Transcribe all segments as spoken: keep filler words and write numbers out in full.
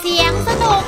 เสียงสนุก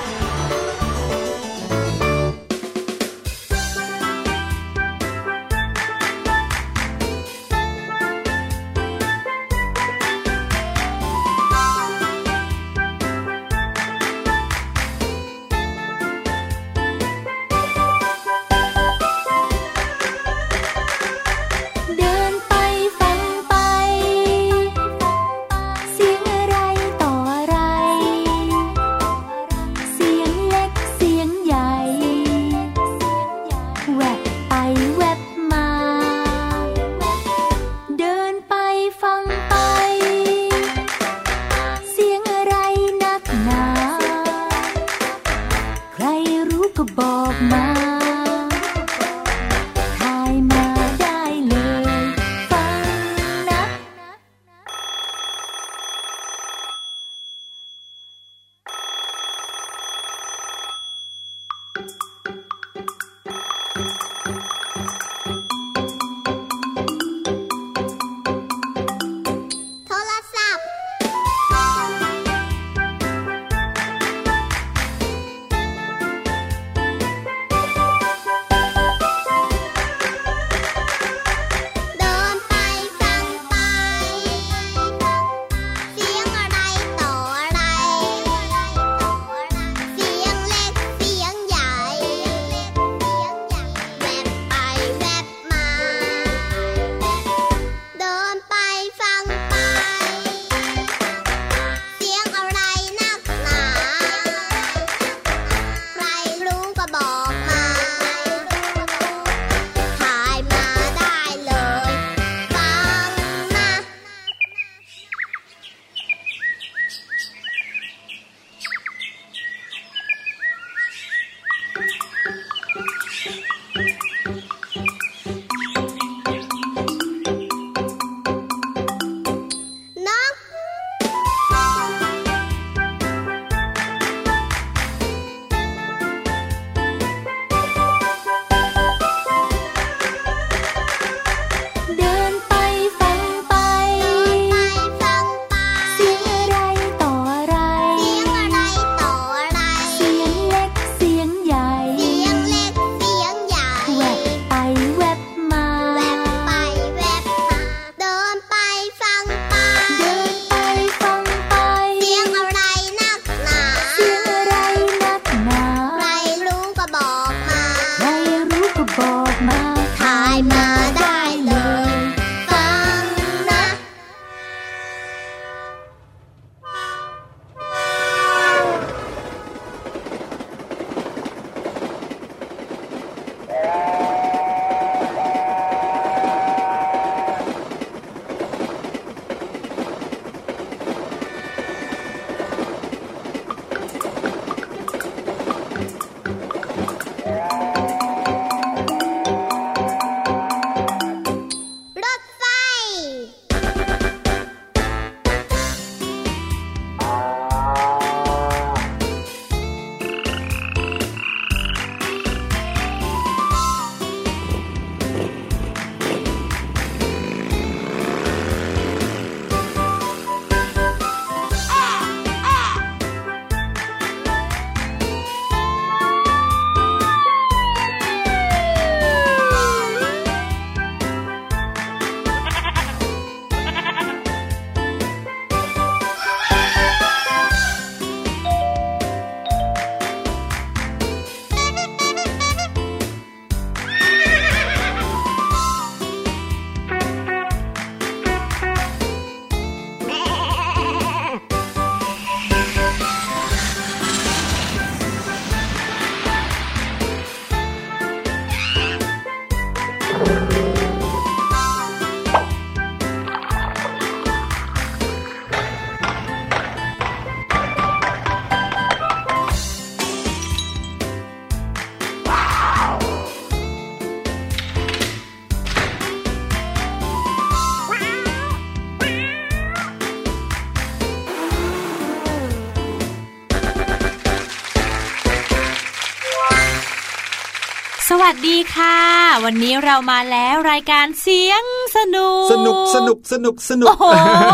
สวัส ดีค่ะวันนี้เรามาแล้วรายการเสียงสนุกสนุกสนุกสนุกสนุกโอ้โห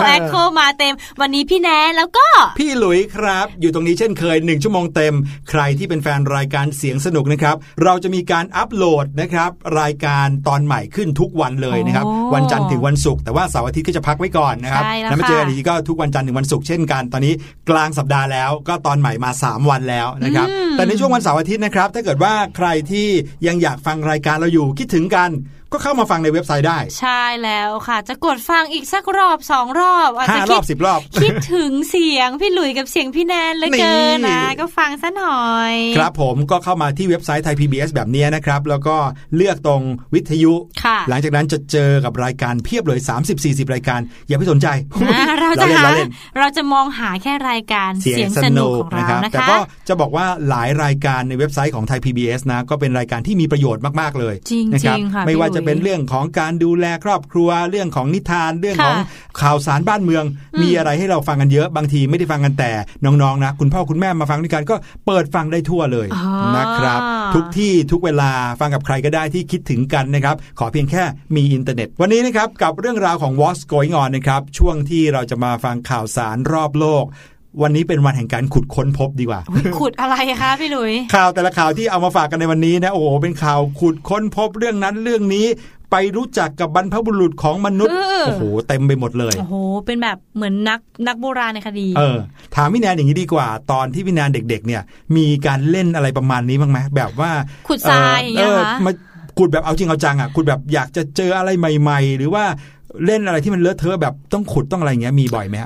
แอคโคมาเต็มวันนี้พี่แนนแล้วก็พี่หลุยครับอยู่ตรงนี้เช่นเคยหนึ่งชั่วโมงเต็มใครที่เป็นแฟนรายการเสียงสนุกนะครับเราจะมีการอัปโหลดนะครับรายการตอนใหม่ขึ้นทุกวันเลยนะครับวันจันทร์ถึงวันศุกร์แต่ว่าเสาร์อาทิตย์ก็จะพักไว้ก่อนนะครับแล้วมาเจอกันอีกก็ทุกวันจันทร์ถึงวันศุกร์เช่นกันตอนนี้กลางสัปดาห์แล้วก็ตอนใหม่มาสามวันแล้วนะครับแต่ในช่วงวันเสาร์อาทิตย์นะครับถ้าเกิดว่าใครที่ยังอยากฟังรายการเราอยู่คิดถึงกันก็เข้ามาฟังในเว็บไซต์ได้ใช่แล้วค่ะจะกดฟังอีกสักรอบสองรอบอาจจะคิดสิบรอบคิดถึงเสียงพี่หลุยกับเสียงพี่แนนเหลือเกินนะก็ฟังซะหน่อยครับผมก็เข้ามาที่เว็บไซต์ไทย พี บี เอส แบบนี้นะครับแล้วก็เลือกตรงวิทยุหลังจากนั้นจะเจอกับรายการเพียบเลยสามสิบ สี่สิบรายการอย่าไปสนใจเราจะเราจะมองหาแค่รายการเสียงสนุกของเรานะคะแต่ก็จะบอกว่าหลายรายการในเว็บไซต์ของไทย พี บี เอส นะก็เป็นรายการที่มีประโยชน์มากๆเลยนะครับไม่ว่าจะเป็นเรื่องของการดูแลครอบครัวเรื่องของนิทานเรื่องของข่าวสารบ้านเมืองมีอะไรให้เราฟังกันเยอะบางทีไม่ได้ฟังกันแต่น้องๆนะคุณพ่อคุณแม่มาฟังด้วยกันก็เปิดฟังได้ทั่วเลยนะครับทุกที่ทุกเวลาฟังกับใครก็ได้ที่คิดถึงกันนะครับขอเพียงแค่มีอินเทอร์เน็ตวันนี้นะครับกับเรื่องราวของ What's Going On นะครับช่วงที่เราจะมาฟังข่าวสารรอบโลกวันนี้เป็นวันแห่งการขุดค้นพบดีกว่าขุดอะไรคะพี่หลุยข่าวแต่ละข่าวที่เอามาฝากกันในวันนี้นะโอ้โหเป็นข่าวขุดค้นพบเรื่องนั้นเรื่องนี้ไปรู้จักกับบรรพบุรุษของมนุษย์โอ้โหเต็มไปหมดเลยโอ้โหเป็นแบบเหมือนนักนักโบราณในคดีเออถามพี่แนนอย่างนี้ดีกว่าตอนที่พี่แนนเด็กๆเนี่ยมีการเล่นอะไรประมาณนี้บ้างไหมแบบว่าขุดทรายอย่างเงี้ยค่ะขุดแบบเอาจริงเอาจังอ่ะขุดแบบอยากจะเจออะไรใหม่ๆหรือว่าเล่นอะไรที่มันเลอะเทอะแบบต้องขุดต้องอะไรอย่างเงี้ยมีบ่อยไหม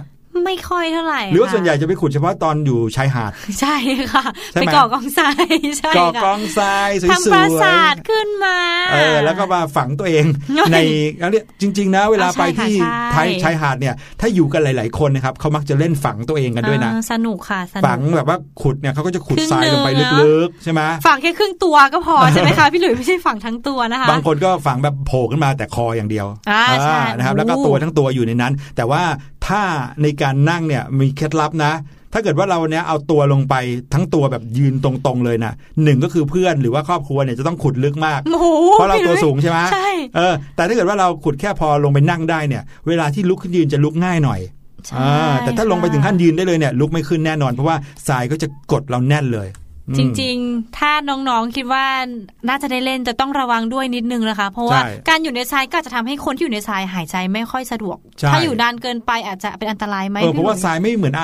ไม่ค่อยเท่าไหร่หรือว่าส่วนใหญ่จะไปขุดเฉพาะตอนอยู่ชายหาดใช่ค่ะไปก่อกองทรายใช่ค่ะก่อกองทรายสวยๆทำปราสาทขึ้นมาเออแล้วก็มาฝังตัวเองในแล้วเนี่ยจริงๆนะเวลาไปที่ท้ายชายหาดเนี่ยถ้าอยู่กันหลายๆคนนะครับเขามักจะเล่นฝังตัวเองกันด้วยนะสนุกค่ะฝังแบบว่าขุดเนี่ยเขาก็จะขุดทรายลงไปลึกๆใช่ไหมฝังแค่ครึ่งตัวก็พอใช่ไหมคะพี่หลุยไม่ใช่ฝังทั้งตัวนะคะบางคนก็ฝังแบบโผล่ขึ้นมาแต่คออย่างเดียวอ่าใช่นะครับแล้วก็ตัวทั้งตัวอยู่ในนั้นแต่ว่าถ้าในการนั่งเนี่ยมีเคล็ดลับนะถ้าเกิดว่าเราเนี่ยเอาตัวลงไปทั้งตัวแบบยืนตรงๆเลยนะหนึ่งก็คือเพื่อนหรือว่าครอบครัวเนี่ยจะต้องขุดลึกมากเพราะเราตัวสูงใช่ไหมใช่เออแต่ถ้าเกิดว่าเราขุดแค่พอลงไปนั่งได้เนี่ยเวลาที่ลุกขึ้นยืนจะลุกง่ายหน่อยอ่าแต่ถ้าลงไปถึงขั้นยืนได้เลยเนี่ยลุกไม่ขึ้นแน่นอนเพราะว่าทรายก็จะกดเราแน่นเลยจริงๆถ้าน้องๆคิดว่าน่าจะได้เล่นจะต้องระวังด้วยนิดนึงนะคะเพราะว่าการอยู่ในทรายก็จะทำให้คนที่อยู่ในทรายหายใจไม่ค่อยสะดวกถ้าอยู่นานเกินไปอาจจะเป็นอันตรายไหมเพราะว่าทรายไม่เหมือน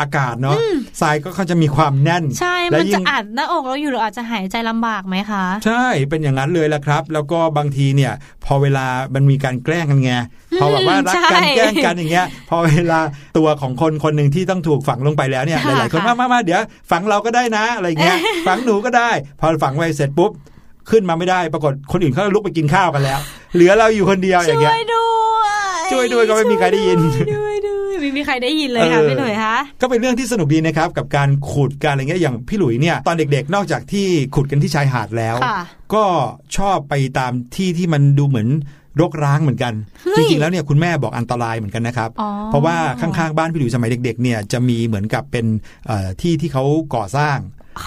อากาศเนาะทรายก็เขาจะมีความแน่นใช่มันจะอัดหน้าอกเราอยู่เราอาจจะหายใจลำบากไหมคะใช่เป็นอย่างนั้นเลยละครับแล้วก็บางทีเนี่ยพอเวลามันมีการแกล้งกันไงพอแบบว่ารักกันแกล้งกันอย่างเงี้ยพอเวลาตัวของคนคนหนึ่งที่ต้องถูกฝังลงไปแล้วเนี่ยหลายๆคนมามาเดี๋ยวฝังเราก็ได้นะอะไรเงี้ยฝังหนูก็ได้พอฝังไว้เสร็จปุ๊บขึ้นมาไม่ได้ปรากฏคนอื่นเขาลุกไปกินข้าวกันแล้วเหลือเราอยู่คนเดียวอย่างเงี้ยช่วยด้วยช่วยด้วยก็ไม่มีใครได้ยินไม่มีใครได้ยินเลยค่ะพี่หลุยคะก็เป็นเรื่องที่สนุกดีนะครับกับการขุดการอะไรเงี้ยอย่างพี่หลุยเนี่ยตอนเด็กๆนอกจากที่ขุดกันที่ชายหาดแล้วก็ชอบไปตามที่ที่มันดูเหมือนรกร้างเหมือนกันจริงๆแล้วเนี่ยคุณแม่บอกอันตรายเหมือนกันนะครับเพราะว่าข้างๆบ้านพี่หลุยสมัยเด็กๆเนี่ยจะมีเหมือนกับเป็นที่ที่เขาก่อสร้าง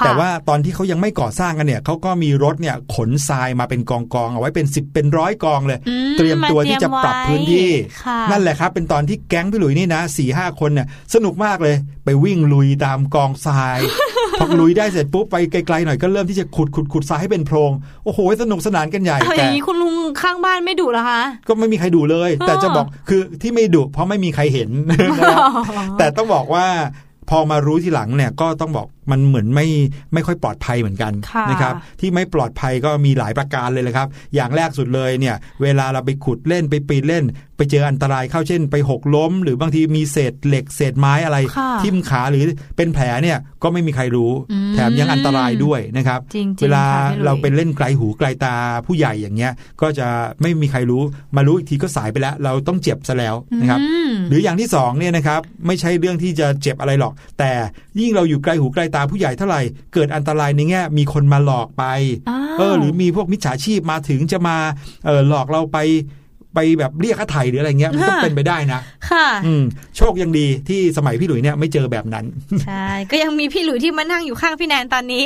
แต่ว่าตอนที่เขายังไม่ก่อสร้างกันเนี่ยเขาก็มีรถเนี่ยขนทรายมาเป็นกองกองเอาไว้เป็นสิบเป็นร้อยกองเลยเตรียมตัวที่จะปรับพื้นที่นั่นแหละครับเป็นตอนที่แก๊งพี่หลุยนี่นะ สี่ห้า คนเนี่ยสนุกมากเลยไปวิ่งลุยตามกองทรายพอลุยได้เสร็จปุ๊บไปไกลๆหน่อยก็เริ่มที่จะขุดขุดขุดทรายให้เป็นโพรงโอ้โหสนุกสนานกันใหญ่แต่อย่างนี้คุณลุงข้างบ้านไม่ดุเหรอคะก็ไม่มีใครดุเลยแต่จะบอกคือที่ไม่ดุเพราะไม่มีใครเห็นแต่ต้องบอกว่าพอมารู้ทีหลังเนี่ยก็ต้องบอกมันเหมือนไม่ไม่ค่อยปลอดภัยเหมือนกันนะครับที่ไม่ปลอดภัยก็มีหลายประการเลยนะครับอย่างแรกสุดเลยเนี่ยเวลาเราไปขุดเล่นไปปีนเล่นไปเจออันตรายเข้าเช่นไปหกล้มหรือบางทีมีเศษเหล็กเศษไม้อะไรทิ่มขาหรือเป็นแผลเนี่ยก็ไม่มีใครรู้แถมยังอันตรายด้วยนะครับเวลาเราไปเล่นไกลหูไกลตาผู้ใหญ่อย่างเงี้ยก็จะไม่มีใครรู้มารู้อีกทีก็สายไปแล้วเราต้องเจ็บซะแล้วนะครับหรืออย่างที่สองเนี่ยนะครับไม่ใช่เรื่องที่จะเจ็บอะไรหรอกแต่ยิ่งเราอยู่ไกลหูไกลตาผู้ใหญ่เท่าไหร่เกิดอันตรายในแง่มีคนมาหลอกไปเออหรือมีพวกมิจฉาชีพมาถึงจะมาเออหลอกเราไป ไปแบบเรียกค่าไถ่หรืออะไรเงี้ยมันต้องเป็นไปได้นะค่ะโชคยังดีที่สมัยพี่หลุยเนี่ยไม่เจอแบบนั้นใช่ก็ยังมีพี่หลุยที่มานั่งอยู่ข้างพี่แนนตอนนี้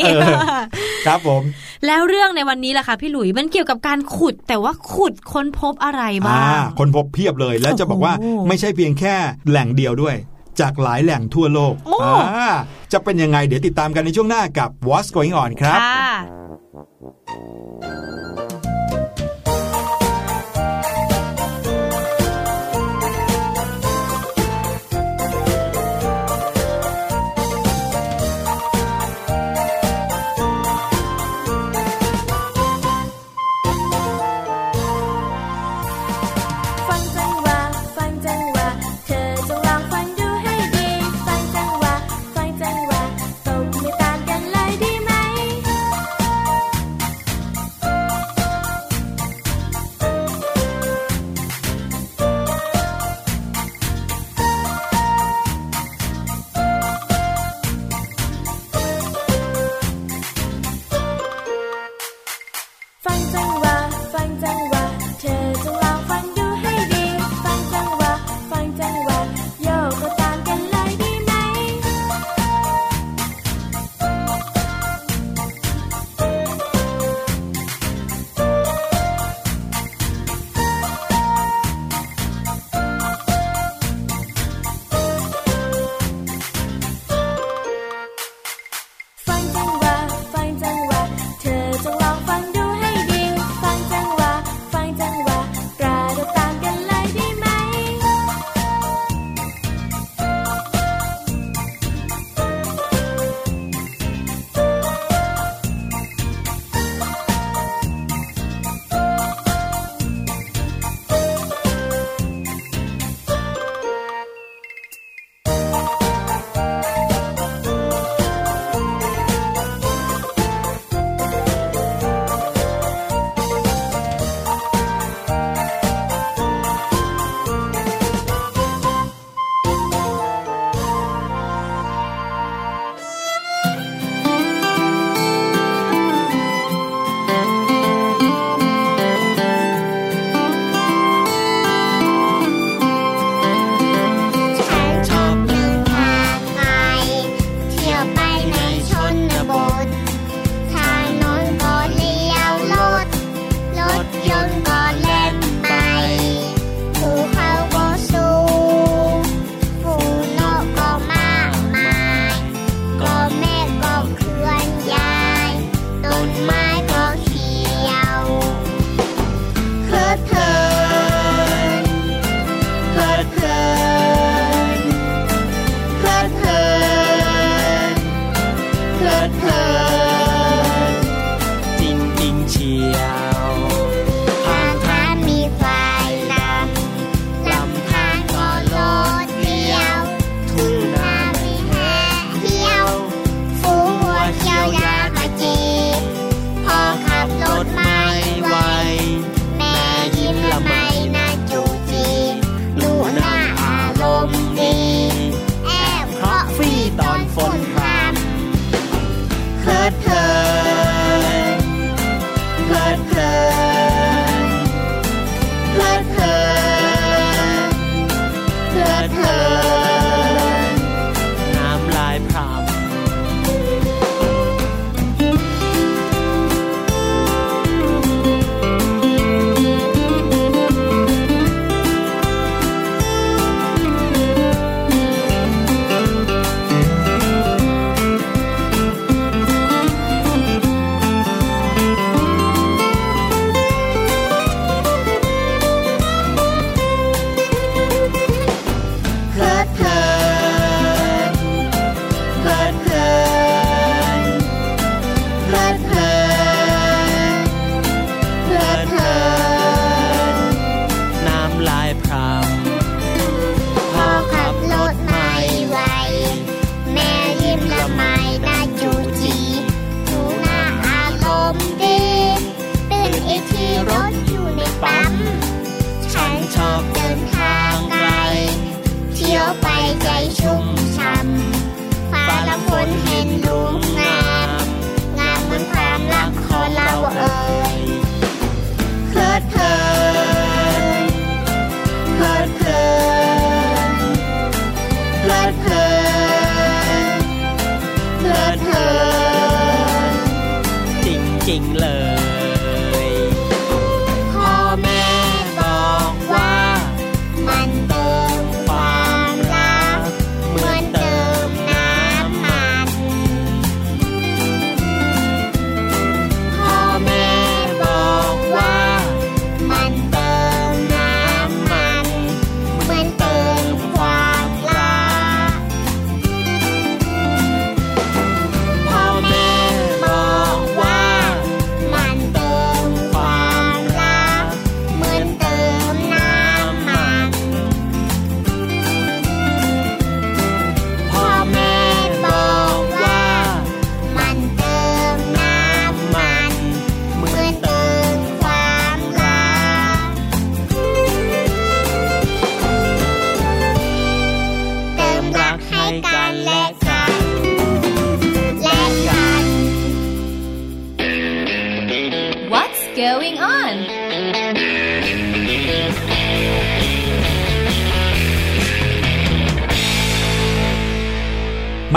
ครับผมแล้วเรื่องในวันนี้ล่ะค่ะพี่หลุยมันเกี่ยวกับการขุดแต่ว่าขุดค้นพบอะไรบ้างค้นพบเพียบเลยแล้วจะบอกว่าไม่ใช่เพียงแค่แหล่งเดียวด้วยจากหลายแหล่งทั่วโลกจะเป็นยังไงเดี๋ยวติดตามกันในช่วงหน้ากับ What's Going On ครับ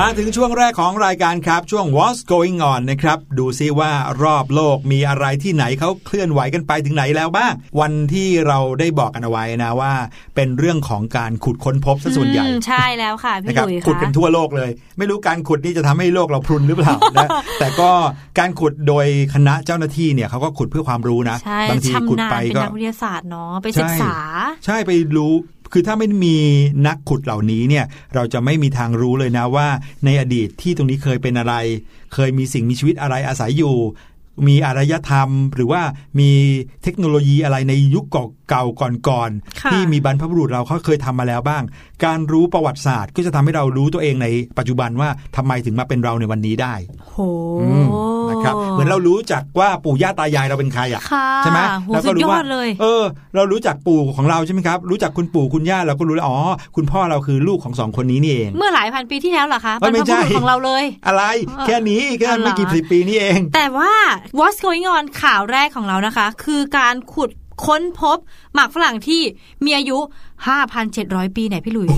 มาถึงช่วงแรกของรายการครับช่วง What's Going On นะครับดูซิว่ารอบโลกมีอะไรที่ไหนเขาเคลื่อนไหวกันไปถึงไหนแล้วบ้างวันที่เราได้บอกกันเอาไว้นะว่าเป็นเรื่องของการขุดค้นพบซะส่วนใหญ่ใช่แล้วค่ะพี่ดุยค่ะขุดกันทั่วโลกเลยไม่รู้การขุดนี่จะทำให้โลกเราพรุนหรือเปล่านะแต่ก็การขุดโดยคณะเจ้าหน้าที่เนี่ยเขาก็ขุดเพื่อความรู้นะบางทีขุดไปก็เป็นนักวิทยาศาสตร์เนาะไปศึกษาใช่ไปรู้คือถ้าไม่มีนักขุดเหล่านี้เนี่ยเราจะไม่มีทางรู้เลยนะว่าในอดีตที่ตรงนี้เคยเป็นอะไรเคยมีสิ่งมีชีวิตอะไรอาศัยอยู่มีอารยธรรมหรือว่ามีเทคโนโลยีอะไรในยุคเก่าๆก่อนๆที่มีบรรพบุรุษเราเขาเคยทำมาแล้วบ้างการรู้ประวัติศาสตร์ก็จะทำให้เรารู้ตัวเองในปัจจุบันว่าทำไมถึงมาเป็นเราในวันนี้ได้โหนะครับเหมือนเรารู้จักว่าปู่ย่าตายายเราเป็นใครอ่ะใช่ไหมแล้วก็รู้ว่าเออเรารู้จักปู่ของเราใช่ไหมครับรู้จักคุณปู่คุณย่าเราก็รู้แล้วอ๋อคุณพ่อเราคือลูกของสองคนนี้นี่เองเมื่อหลายพันปีที่แล้วเหรอคะบรรพบุรุษของเราเลยอะไรแค่นี้แค่ไม่กี่สิบปีนี่เองแต่ว่าวอสโกยงอนข่าวแรกของเรานะคะคือการขุดค้นพบหมากฝรั่งที่มีอายุ ห้าพันเจ็ดร้อย ปีไหนพี่ลุย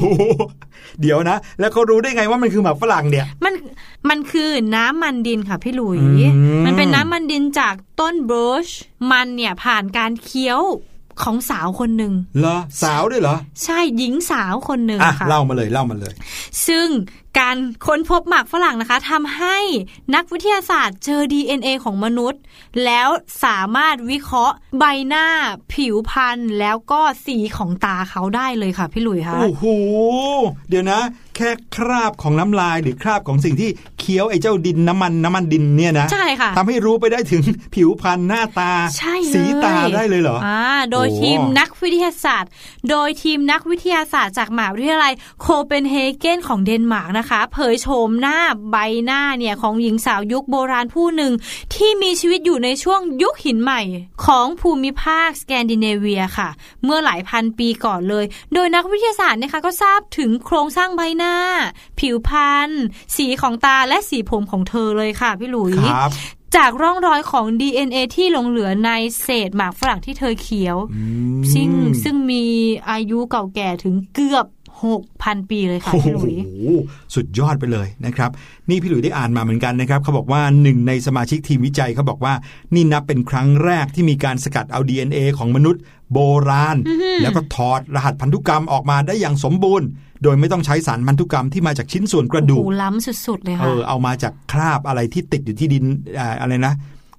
เดี๋ยวนะแล้วเขารู้ได้ไงว่ามันคือหมากฝรั่งเนี่ยมันมันคือน้ำมันดินค่ะพี่ลุย ม, มันเป็นน้ำมันดินจากต้นเบิร์ชมันเนี่ยผ่านการเคี้ยวของสาวคนหนึ่งเหรอสาวด้วยเหรอใช่หญิงสาวคนหนึ่งค่ะเล่ามาเลยเล่ามาเลยซึ่งการค้นพบหมากฝรั่งนะคะทำให้นักวิทยาศาสตร์เจอ ดี เอ็น เอ ของมนุษย์แล้วสามารถวิเคราะห์ใบหน้าผิวพรรณแล้วก็สีของตาเขาได้เลยค่ะพี่ลุยค่ะโอ้โหเดี๋ยวนะแค่คราบของน้ำลายหรือคราบของสิ่งที่เคี้ยวไอ้เจ้าดินน้ำมันน้ำมันดินเนี่ยนะใช่ค่ะทำให้รู้ไปได้ถึงผิวพรรณหน้าตาสีตาได้เลยเหรออ่าโดยทีมนักวิทยาศาสตร์โดยทีมนักวิทยาศาสตร์จากมหาวิทยาลัยโคเปนเฮเกนของเดนมาร์กนะคะเผยโฉมหน้าใบหน้าเนี่ยของหญิงสาวยุคโบราณผู้หนึ่งที่มีชีวิตอยู่ในช่วงยุคหินใหม่ของภูมิภาคสแกนดิเนเวียค่ะเมื่อหลายพันปีก่อนเลยโดยนักวิทยาศาสตร์นะคะก็ทราบถึงโครงสร้างใบหน้าผิวพรรณสีของตาและสีผมของเธอเลยค่ะพี่หลุยจากร่องรอยของ ดี เอ็น เอ ที่หลงเหลือในเศษหมากฝรั่งที่เธอเคี้ยวซึ่งซึ่งมีอายุเก่าแก่ถึงเกือบ หกพัน ปีเลยค่ะพี่หลุยสุดยอดไปเลยนะครับนี่พี่หลุยได้อ่านมาเหมือนกันนะครับเขาบอกว่าหนึ่งในสมาชิกทีมวิจัยเขาบอกว่านี่นับเป็นครั้งแรกที่มีการสกัดเอา ดี เอ็น เอ ของมนุษย์โบราณแล้วก็ถอดรหัสพันธุกรรมออกมาได้อย่างสมบูรณ์โดยไม่ต้องใช้สารพันธุกรรมที่มาจากชิ้นส่วนกระดูกโอ้ล้ำสุดๆเลยค่ะเออเอามาจากคราบอะไรที่ติดอยู่ที่ดินอะไรนะ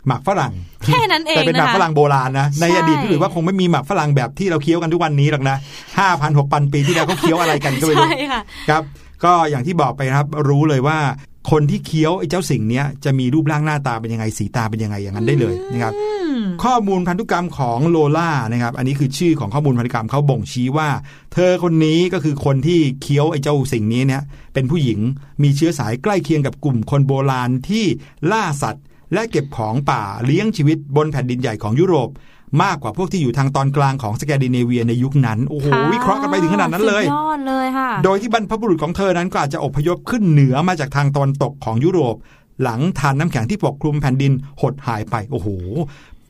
หมากฝรั่งแค่นั้นเองนะคะแต่เป็นหมากฝรั่งโบราณนะในอดีตพี่หลุยว่าคงไม่มีหมากฝรั่งแบบที่เราเคี้ยวกันทุกวันนี้หรอกนะ ห้าพัน หกพัน ปีที่แล้วเขาเคี้ยวอะไรกันก็ไม่รู้ ใช่ค่ะครับก็อย่างที่บอกไปครับรู้เลยว่าคนที่เคี้ยวไอ้เจ้าสิ่งนี้จะมีรูปร่างหน้าตาเป็นยังไงสีตาเป็นยังไงอย่างนั้นได้เลยนะครับข้อมูลพันธุกรรมของโลล่านะครับอันนี้คือชื่อของข้อมูลพันธุกรรมเขาบ่งชี้ว่าเธอคนนี้ก็คือคนที่เคี้ยวไอ้เจ้าสิ่งนี้เนี่ยเป็นผู้หญิงมีเชื้อสายใกล้เคียงกับกลุ่มคนโบราณที่ล่าสัตว์และเก็บของป่าเลี้ยงชีวิตบนแผ่นดินใหญ่ของยุโรปมากกว่าพวกที่อยู่ทางตอนกลางของสแกนดิเนเวียในยุคนั้นโอ้โหวิเคราะห์กันไปถึงขนาดนั้นเลยสุดยอดเลยค่ะโดยที่บรรพบุรุษของเธอนั้นก็อาจจะอพยพขึ้นเหนือมาจากทางตอนตกของยุโรปหลังทานน้ำแข็งที่ปกคลุมแผ่นดินหดหายไปโอ้โห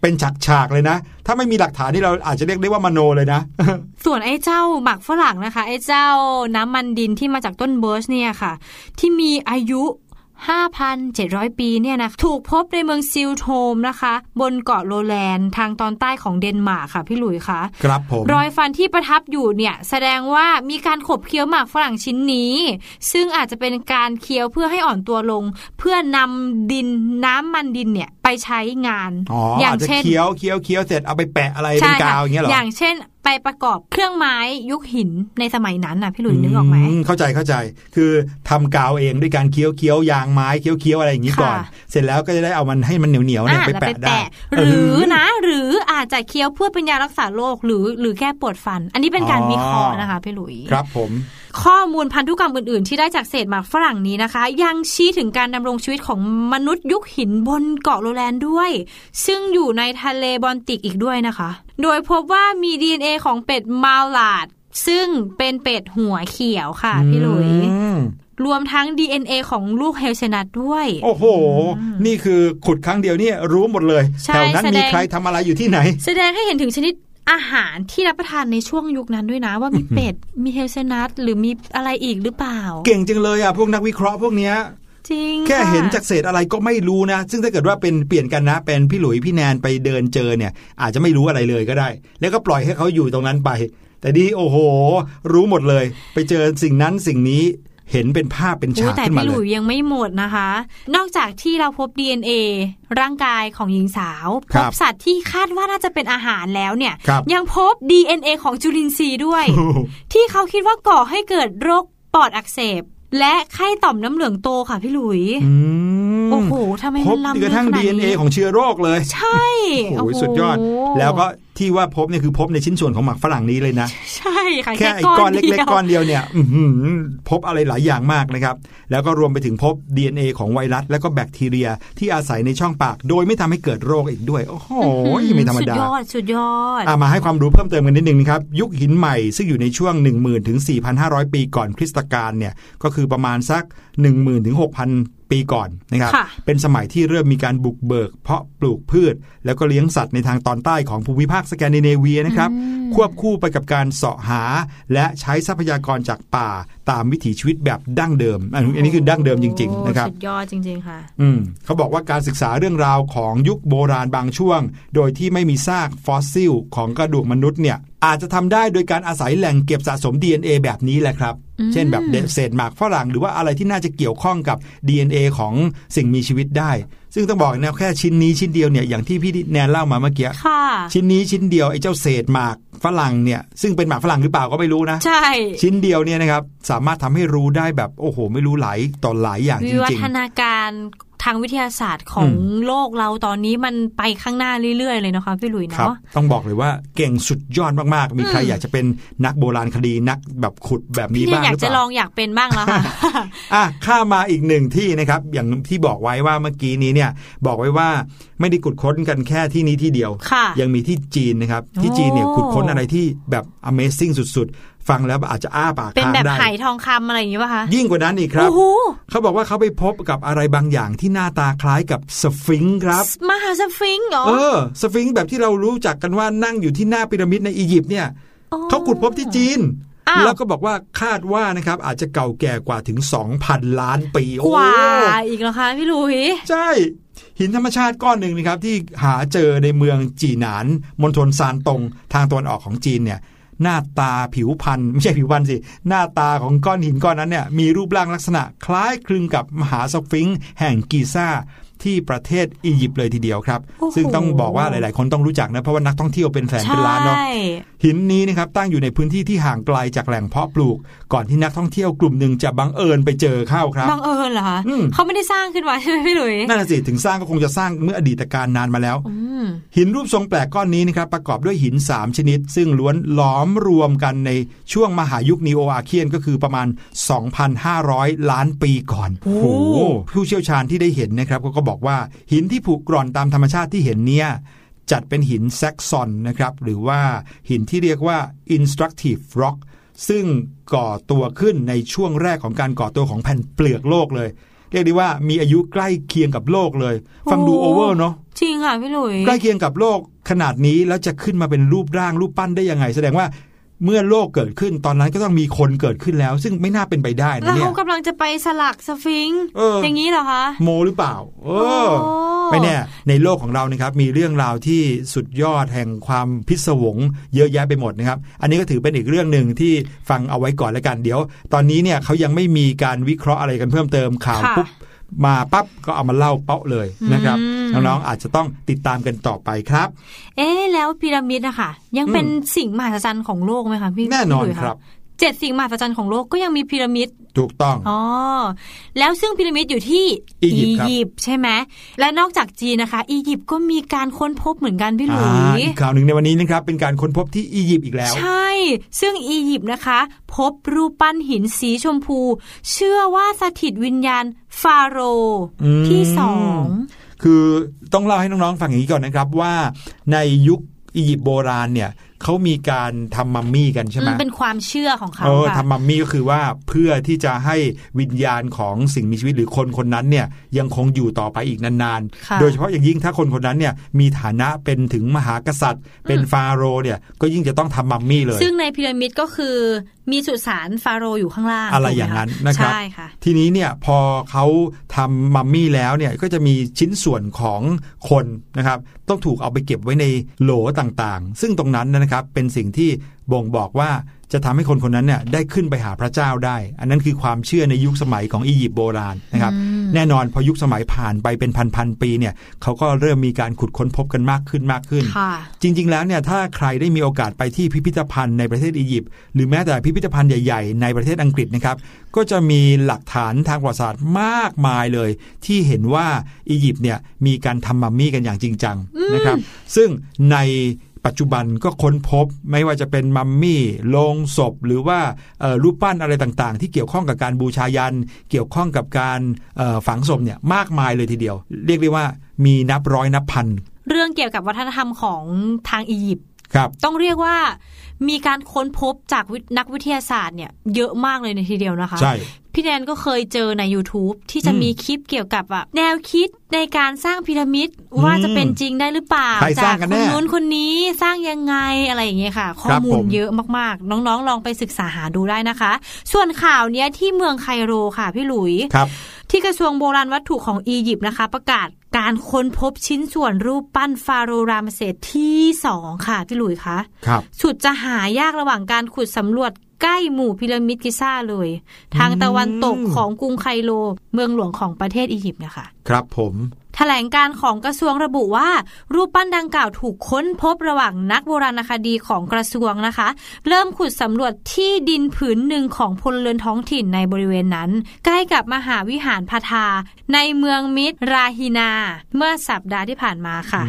เป็นฉากๆเลยนะถ้าไม่มีหลักฐานนี่เราอาจจะเรียกได้ว่ามโนเลยนะส่วนไอ้เจ้าหมากฝรั่งนะคะไอ้เจ้าน้ำมันดินที่มาจากต้นเบิร์ชเนี่ยค่ะที่มีอายุห้าพันเจ็ดร้อย ปีเนี่ยนะถูกพบในเมืองซิลโทมนะคะบนเกาะโลแลนด์ทางตอนใต้ของเดนมาร์กค่ะพี่หลุยคะครับผมรอยฟันที่ประทับอยู่เนี่ยแสดงว่ามีการขบเคี้ยวหมากฝรั่งชิ้นนี้ซึ่งอาจจะเป็นการเคี้ยวเพื่อให้อ่อนตัวลงเพื่อนำดินน้ำมันดินเนี่ยไปใช้งาน อ, อย่างเช่นเคี้ยวเคี้ยวเคี้ยวเสร็จเอาไปแปะอะไรเป็นกาวอย่างเงี้ยหรออย่างเช่นไปประกอบเครื่องไม้ยุคหินในสมัยนั้นน่ะพี่หลุยนึกออกไหมเข้าใจเข้าใจคือทำกาวเองด้วยการเคี้ยวเคี้ยวยางไม้เคี้ยวเคี้ยวอะไรอย่างนี้ก่อนเสร็จแล้วก็จะได้เอามันให้มันเหนียวเหนียวเนี่ยไปแปะได้หรือนะหรืออาจจะเคี้ยวเพื่อเป็นยารักษาโรคหรือหรือแก้ปวดฟันอันนี้เป็นการวิเคราะห์นะคะพี่หลุยครับผมข้อมูลพันธุกรรมอื่นๆที่ได้จากเศษหมากฝรั่งนี้นะคะยังชี้ถึงการดำรงชีวิตของมนุษย์ยุคหินบนเกาะโลแลนด์ด้วยซึ่งอยู่ในทะเลบอลติกอีกด้วยนะคะโดยพบว่ามี ดี เอ็น เอ ของเป็ดมาลาดซึ่งเป็นเป็ดหัวเขียวค่ะพี่ลุยรวมทั้ง ดี เอ็น เอ ของลูกเฮลเชนัทด้วยโอ้โหนี่คือขุดครั้งเดียวนี่รู้หมดเลยแถวนั้นมีใครทำอะไรอยู่ที่ไหนแสดงให้เห็นถึงชนิด อาหารที่รับประทานในช่วงยุคนั้นด้วยนะว่ามีเป็ดมีเฮลเซนัทหรือมีอะไรอีกหรือเปล่าเก่งจังเลยอ่ะพวกนักวิเคราะห์พวกเนี้ยจริงแค่เห็นจากเศษอะไรก็ไม่รู้นะซึ่งถ้าเกิดว่าเป็นเปลี่ยนกันนะเป็นพี่หลุยพี่แนนไปเดินเจอเนี่ยอาจจะไม่รู้อะไรเลยก็ได้แล้วก็ปล่อยให้เขาอยู่ตรงนั้นไปแต่ดีโอ้โหรู้หมดเลยไปเจอสิ่งนั้นสิ่งนี้เห็นเป็นภาพเป็นฉากขึ้นมาเลยแต่พี่หลุยยังไม่หมดนะคะนอกจากที่เราพบ ดี เอ็น เอ ร่างกายของหญิงสาวพบสัตว์ที่คาดว่าน่าจะเป็นอาหารแล้วเนี่ยยังพบ ดี เอ็น เอ ของจุลินทรีย์ด้วย ที่เขาคิดว่าก่อให้เกิดโรคปอดอักเสบและไข้ต่อมน้ำเหลืองโตค่ะพี่หลุยโอ้โหทำไมมันล้ำลึกขนาดนี้พบกระทั่ง ดี เอ็น เอ ของเชื้อโรคเลยใช่โอ้โหสุดยอดแล้วก็ที่ว่าพบเนี่ยคือพบในชิ้นส่วนของหมากฝรั่งนี้เลยนะใช่ค่ะแค่ก้อนเล็กๆก้อนเดียวเนี่ยพบอะไรหลายอย่างมากนะครับแล้วก็รวมไปถึงพบ ดี เอ็น เอ ของไวรัสและก็แบคทีเรียที่อาศัยในช่องปากโดยไม่ทำให้เกิดโรคอีกด้วยโอ้โหไม่ธรรมดาสุดยอดสุดยอดมาให้ความรู้เพิ่มเติมกันนิดนึงนะครับยุคหินใหม่ซึ่งอยู่ในช่วง หนึ่งหมื่น ถึง สี่พันห้าร้อย ปีก่อนคริสตกาลเนี่ยก็คือประมาณสัก หนึ่งหมื่น ถึง หกพันปีก่อนนะครับเป็นสมัยที่เริ่มมีการบุกเบิกเพาะปลูกพืชแล้วก็เลี้ยงสัตว์ในทางตอนใต้ของภูมิภาคสแกนดิเนเวียนะครับควบคู่ไปกับการเสาะหาและใช้ทรัพยากรจากป่าตามวิถีชีวิตแบบดั้งเดิมอันนี้คือดั้งเดิมจริงๆนะครับสุดยอดจริงๆค่ะอืมเขาบอกว่าการศึกษาเรื่องราวของยุคโบราณบางช่วงโดยที่ไม่มีซากฟอสซิลของกระดูกมนุษย์เนี่ยอาจจะทำได้โดยการอาศัยแหล่งเก็บสะสม ดี เอ็น เอ แบบนี้แหละครับเช่นแบบเศษหมากฝรั่งหรือว่าอะไรที่น่าจะเกี่ยวข้องกับ ดี เอ็น เอ ของสิ่งมีชีวิตได้ซึ่งต้องบอกนะแค่ชิ้นนี้ชิ้นเดียวเนี่ยอย่างที่พี่แนนเล่ามาเมื่อกี้ชิ้นนี้ชิ้นเดียวไอ้เจ้าเศษหมากฝรั่งเนี่ยซึ่งเป็นหมากฝรั่งหรือเปล่าก็ไม่รู้นะใช่ชิ้นเดียวเนี่ยนะครับสามารถทำให้รู้ได้แบบโอ้โหไม่รู้หลายต่อหลายอย่างจริงๆวิวัฒนาการทางวิทยาศาสตร์ของโลกเราตอนนี้มันไปข้างหน้าเรื่อยๆเลยนะคะพี่หลุยเนาะต้องบอกเลยว่าเก่งสุดยอดมากๆมีใครอยากจะเป็นนักโบราณคดีนักแบบขุดแบบนี้บ้างหรือเปล่าอยากจะลองอยากเป็นบ้างแล้วค่ะอ่ะข้ามาอีกหนึ่งที่นะครับอย่างที่บอกไว้ว่าเมื่อกี้นี้เนี่ยบอกไว้ว่าไม่ได้ขุดค้นกันแค่ที่นี้ที่เดียวยังมีที่จีนนะครับที่จีนเนี่ยขุดค้นอะไรที่แบบ Amazing สุดๆฟังแล้วอาจจะอ้าปากค้างได้เป็นแบบไหทองคำอะไรอย่างนี้ป่ะคะยิ่งกว่านั้นอีกครับเขาบอกว่าเขาไปพบกับอะไรบางอย่างที่หน้าตาคล้ายกับสฟิงค์ครับมหาสฟิงค์เหรอเออสฟิงค์แบบที่เรารู้จักกันว่านั่งอยู่ที่หน้าพีระมิดในอียิปต์เนี่ยเขาขุดพบที่จีนแล้วก็บอกว่าคาดว่านะครับอาจจะเก่าแก่กว่าถึง สองพัน ล้านปีโอ้อีกแล้วคะพี่ลุยใช่หินธรรมชาติก้อนหนึ่งนะครับที่หาเจอในเมืองจีหนานมณฑลซานตงทางตะวันออกของจีนเนี่ยหน้าตาผิวพรรณไม่ใช่ผิวพรรณสิหน้าตาของก้อนหินก้อนนั้นเนี่ยมีรูปร่างลักษณะคล้ายคลึงกับมหาสฟิงค์แห่งกีซ่าที่ประเทศอียิปต์เลยทีเดียวครับซึ่งต้องบอกว่าหลายๆคนต้องรู้จักนะเพราะว่านักท่องเที่ยวเป็นแสนเป็นล้านเนาะหินนี้นะครับตั้งอยู่ในพื้นที่ที่ห่างไกลจากแหล่งเพาะปลูกก่อนที่นักท่องเที่ยวกลุ่มหนึ่งจะบังเอิญไปเจอเข้าครับบังเอิญเหรอคะเขาไม่ได้สร้างขึ้นมาใช่ไหมพี่หลุยนั่นแหละสิถึงสร้างก็คงจะสร้างเมื่ออดีตกาลนานมาแล้วหินรูปทรงแปลกก้อนนี้นะครับประกอบด้วยหินสามชนิดซึ่งล้วนล้อมรวมกันในช่วงมหายุคนีโออาเคียนก็คือประมาณ สองพันห้าร้อย ล้านปีก่อนโอ้โหผู้เชี่ยวชาญที่ได้เห็นนะครับก็บอกว่าหินที่ผุกร่อนตามธรรมชาติที่เห็นเนี่ยจัดเป็นหินแซกซอนนะครับหรือว่าหินที่เรียกว่า Instructive Rock ซึ่งก่อตัวขึ้นในช่วงแรกของการก่อตัวของแผ่นเปลือกโลกเลยเรียกได้ว่ามีอายุใกล้เคียงกับโลกเลยฟังดูโอเวอร์เนาะจริงค่ะพี่หลุยใกล้เคียงกับโลกขนาดนี้แล้วจะขึ้นมาเป็นรูปร่างรูปปั้นได้ยังไงแสดงว่าเมื่อโลกเกิดขึ้นตอนนั้นก็ต้องมีคนเกิดขึ้นแล้วซึ่งไม่น่าเป็นไปได้นะเนี่ยเรากำลังจะไปสลักสฟิงค์ อ, อ, อย่างนี้เหรอคะโมหรือเปล่าเออไม่แน่ในโลกของเรานะครับมีเรื่องราวที่สุดยอดแห่งความพิศวงเยอะแยะไปหมดนะครับอันนี้ก็ถือเป็นอีกเรื่องนึงที่ฟังเอาไว้ก่อนแล้วกันเดี๋ยวตอนนี้เนี่ยเขายังไม่มีการวิเคราะห์อะไรกันเพิ่มเติมข่าวปุ๊บมาปั๊บก็เอามาเล่าเปาะเลยนะครับน้องๆอาจจะต้องติดตามกันต่อไปครับเอ๊ะแล้วพีระมิดนะคะยังเป็นสิ่งมหัศจรรย์ของโลกไหมคะพี่แน่นอนครับเจ็ดสิ่งมหัศจรรย์ของโลกก็ยังมีพีระมิดถูกต้องอ๋อแล้วซึ่งพีระมิดอยู่ที่อียิปต์ใช่ไหมและนอกจากจีนนะคะอียิปต์ก็มีการค้นพบเหมือนกันพี่หลุยข่าวหนึ่งในวันนี้นะครับเป็นการค้นพบที่อียิปต์อีกแล้วใช่ซึ่งอียิปต์นะคะพบรูปปั้นหินสีชมพูเชื่อว่าสถิตวิญญาณฟาโรห์ที่สองคือต้องเล่าให้น้องๆฟังอย่างนี้ก่อนนะครับว่าในยุคอียิปต์โบราณเนี่ย เขามีการทำมัมมี่กันใช่ไหมเป็นความเชื่อของเขาเออทำมัมมี่ก็คือว่าเพื่อที่จะให้วิญญาณของสิ่งมีชีวิตหรือคนคนนั้นเนี่ยยังคงอยู่ต่อไปอีกนานๆโดยเฉพาะอย่างยิ่งถ้าคนคนนั้นเนี่ยมีฐานะเป็นถึงมหากษัตริย์เป็นฟาโรห์เนี่ยก็ยิ่งจะต้องทำมัมมี่เลยซึ่งในพีระมิดก็คือมีสุสานฟาโรห์อยู่ข้างล่างอะไรอย่างนั้นนะครับทีนี้เนี่ยพอเขาทำมัมมี่แล้วเนี่ยก็จะมีชิ้นส่วนของคนนะครับต้องถูกเอาไปเก็บไว้ในโหลต่างๆซึ่งตรงนั้นนะครับเป็นสิ่งที่บ่งบอกว่าจะทำให้คนคนนั้นเนี่ยได้ขึ้นไปหาพระเจ้าได้อันนั้นคือความเชื่อในยุคสมัยของอียิปต์โบราณนะครับแน่นอนพอยุคสมัยผ่านไปเป็นพันๆปีเนี่ยเขาก็เริ่มมีการขุดค้นพบกันมากขึ้นมากขึ้นจริงๆแล้วเนี่ยถ้าใครได้มีโอกาสไปที่พิพิธภัณฑ์ในประเทศอียิปต์หรือแม้แต่พิพิธภัณฑ์ใหญ่ๆในประเทศอังกฤษนะครับก็จะมีหลักฐานทางประวัติศาสตร์มากมายเลยที่เห็นว่าอียิปต์เนี่ยมีการทำมัมมี่กันอย่างจริงจังนะครับซึ่งในปัจจุบันก็ค้นพบไม่ว่าจะเป็นมัมมี่โลงศพหรือว่ารูปปั้นอะไรต่างๆที่เกี่ยวข้องกับการบูชายัญเกี่ยวข้องกับการฝังศพเนี่ยมากมายเลยทีเดียวเรียกได้ว่ามีนับร้อยนับพันเรื่องเกี่ยวกับวัฒนธรรมของทางอียิปต์ต้องเรียกว่ามีการค้นพบจากนักวิทยาศาสตร์เนี่ยเยอะมากเลยในทีเดียวนะคะใช่พี่แดนก็เคยเจอใน YouTube ที่จะมีคลิปเกี่ยวกับแนวคิดในการสร้างพีระมิดว่าจะเป็นจริงได้หรือเปล่าจากคนนู้นคนนี้สร้างยังไงอะไรอย่างเงี้ยค่ะข้อมูลเยอะมากๆน้องๆลองไปศึกษาหาดูได้นะคะส่วนข่าวเนี้ยที่เมืองไคโรค่ะพี่หลุยที่กระทรวงโบราณวัตถุของอียิปต์นะคะประกาศการค้นพบชิ้นส่วนรูปปั้นฟาโรห์รามเสสที่สองค่ะพี่หลุยคะสุดจะหายากระหว่างการขุดสำรวจใกล้หมู่พีระมิดกิซ่าเลยทางตะวันตกของกรุงไคโรเมืองหลวงของประเทศอียิปต์นะคะครับผมแถลงการของกระทรวงระบุว่ารูปปั้นดังกล่าวถูกค้นพบระหว่างนักโบราณคดีของกระทรวงนะคะเริ่มขุดสำรวจที่ดินผืนหนึ่งของพลเรือนท้องถิ่นในบริเวณนั้นใกล้กับมหาวิหารพาทาในเมืองมิดราฮินาเมื่อสัปดาห์ที่ผ่านมาค่ะ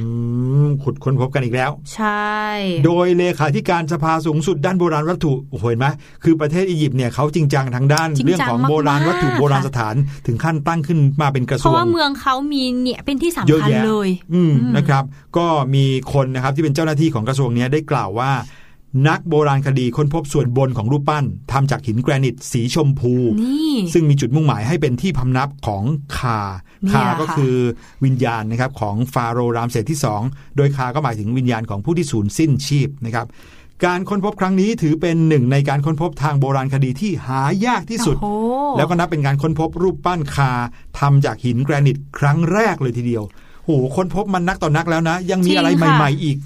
ขุดค้นพบกันอีกแล้วใช่โดยเลขาธิการสภาสูงสุดด้านโบราณวัตถุโอ้โหเห็นไหมคือประเทศอียิปต์เนี่ยเขาจริงจังทางด้านเรื่องของโบราณวัตถุโบราณสถานถึงขั้นตั้งขึ้นมาเป็นกระทรวงเพราะว่าเมืองเขามีเนี่ยเป็นที่สำคัญเลยนะครับก็มีคนนะครับที่เป็นเจ้าหน้าที่ของกระทรวงนี้ได้กล่าวว่านักโบราณคดีค้นพบส่วนบนของรูปปั้นทำจากหินแกรนิตสีชมพูซึ่งมีจุดมุ่งหมายให้เป็นที่พำนักของคาคาก็คือวิญญาณนะครับของฟาโรห์รามเสสที่สองโดยคาก็หมายถึงวิญญาณของผู้ที่สูญสิ้นชีพนะครับการค้นพบครั้งนี้ถือเป็นหนึ่งในการค้นพบทางโบราณคดีที่หายากที่สุดแล้วก็นับเป็นการค้นพบรูปปั้นคาทำจากหินแกรนิตครั้งแรกเลยทีเดียวโหค้นพบมันนักต่อนักแล้วนะยังมีอะไรใหม่ๆอีก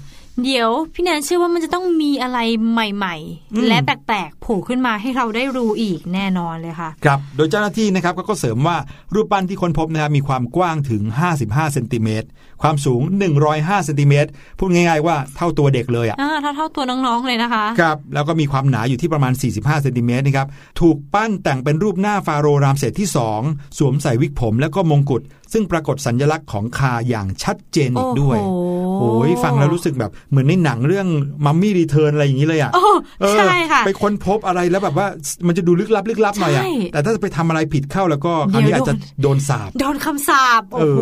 เดี๋ยวพี่แนนเชื่อว่ามันจะต้องมีอะไรใหม่ๆและแปลกๆโผล่ขึ้นมาให้เราได้รู้อีกแน่นอนเลยค่ะครับโดยเจ้าหน้าที่นะครับก็เสริมว่ารูปปั้นที่ค้นพบนะครับมีความกว้างถึงห้าสิบห้าเซนติเมตรความสูงหนึ่งร้อยห้าเซนติเมตรพูดง่ายๆว่าเท่าตัวเด็กเลยอ่ะเท่าเท่าตัวน้องๆเลยนะคะครับแล้วก็มีความหนาอยู่ที่ประมาณสี่สิบห้าเซนติเมตรนะครับถูกปั้นแต่งเป็นรูปหน้าฟาโรห์รามเสสที่สองสวมใส่วิกผมแล้วก็มงกุฎซึ่งปรากฏสัญลักษณ์ของคาอย่างชัดเจนอีกด้วยโอ้ยฟังแล้วรู้สึกแบบเหมือนในหนังเรื่องมัมมี่รีเทิร์นอะไรอย่างนี้เลยอ่ะเออใช่ค่ะไปค้นพบอะไรแล้วแบบว่ามันจะดูลึกลับลึกลับหน่อยอ่ะแต่ถ้าไปทำอะไรผิดเข้าแล้วก็คราวนี้อาจจะโดนสาปโดนคำสาปโอ้โห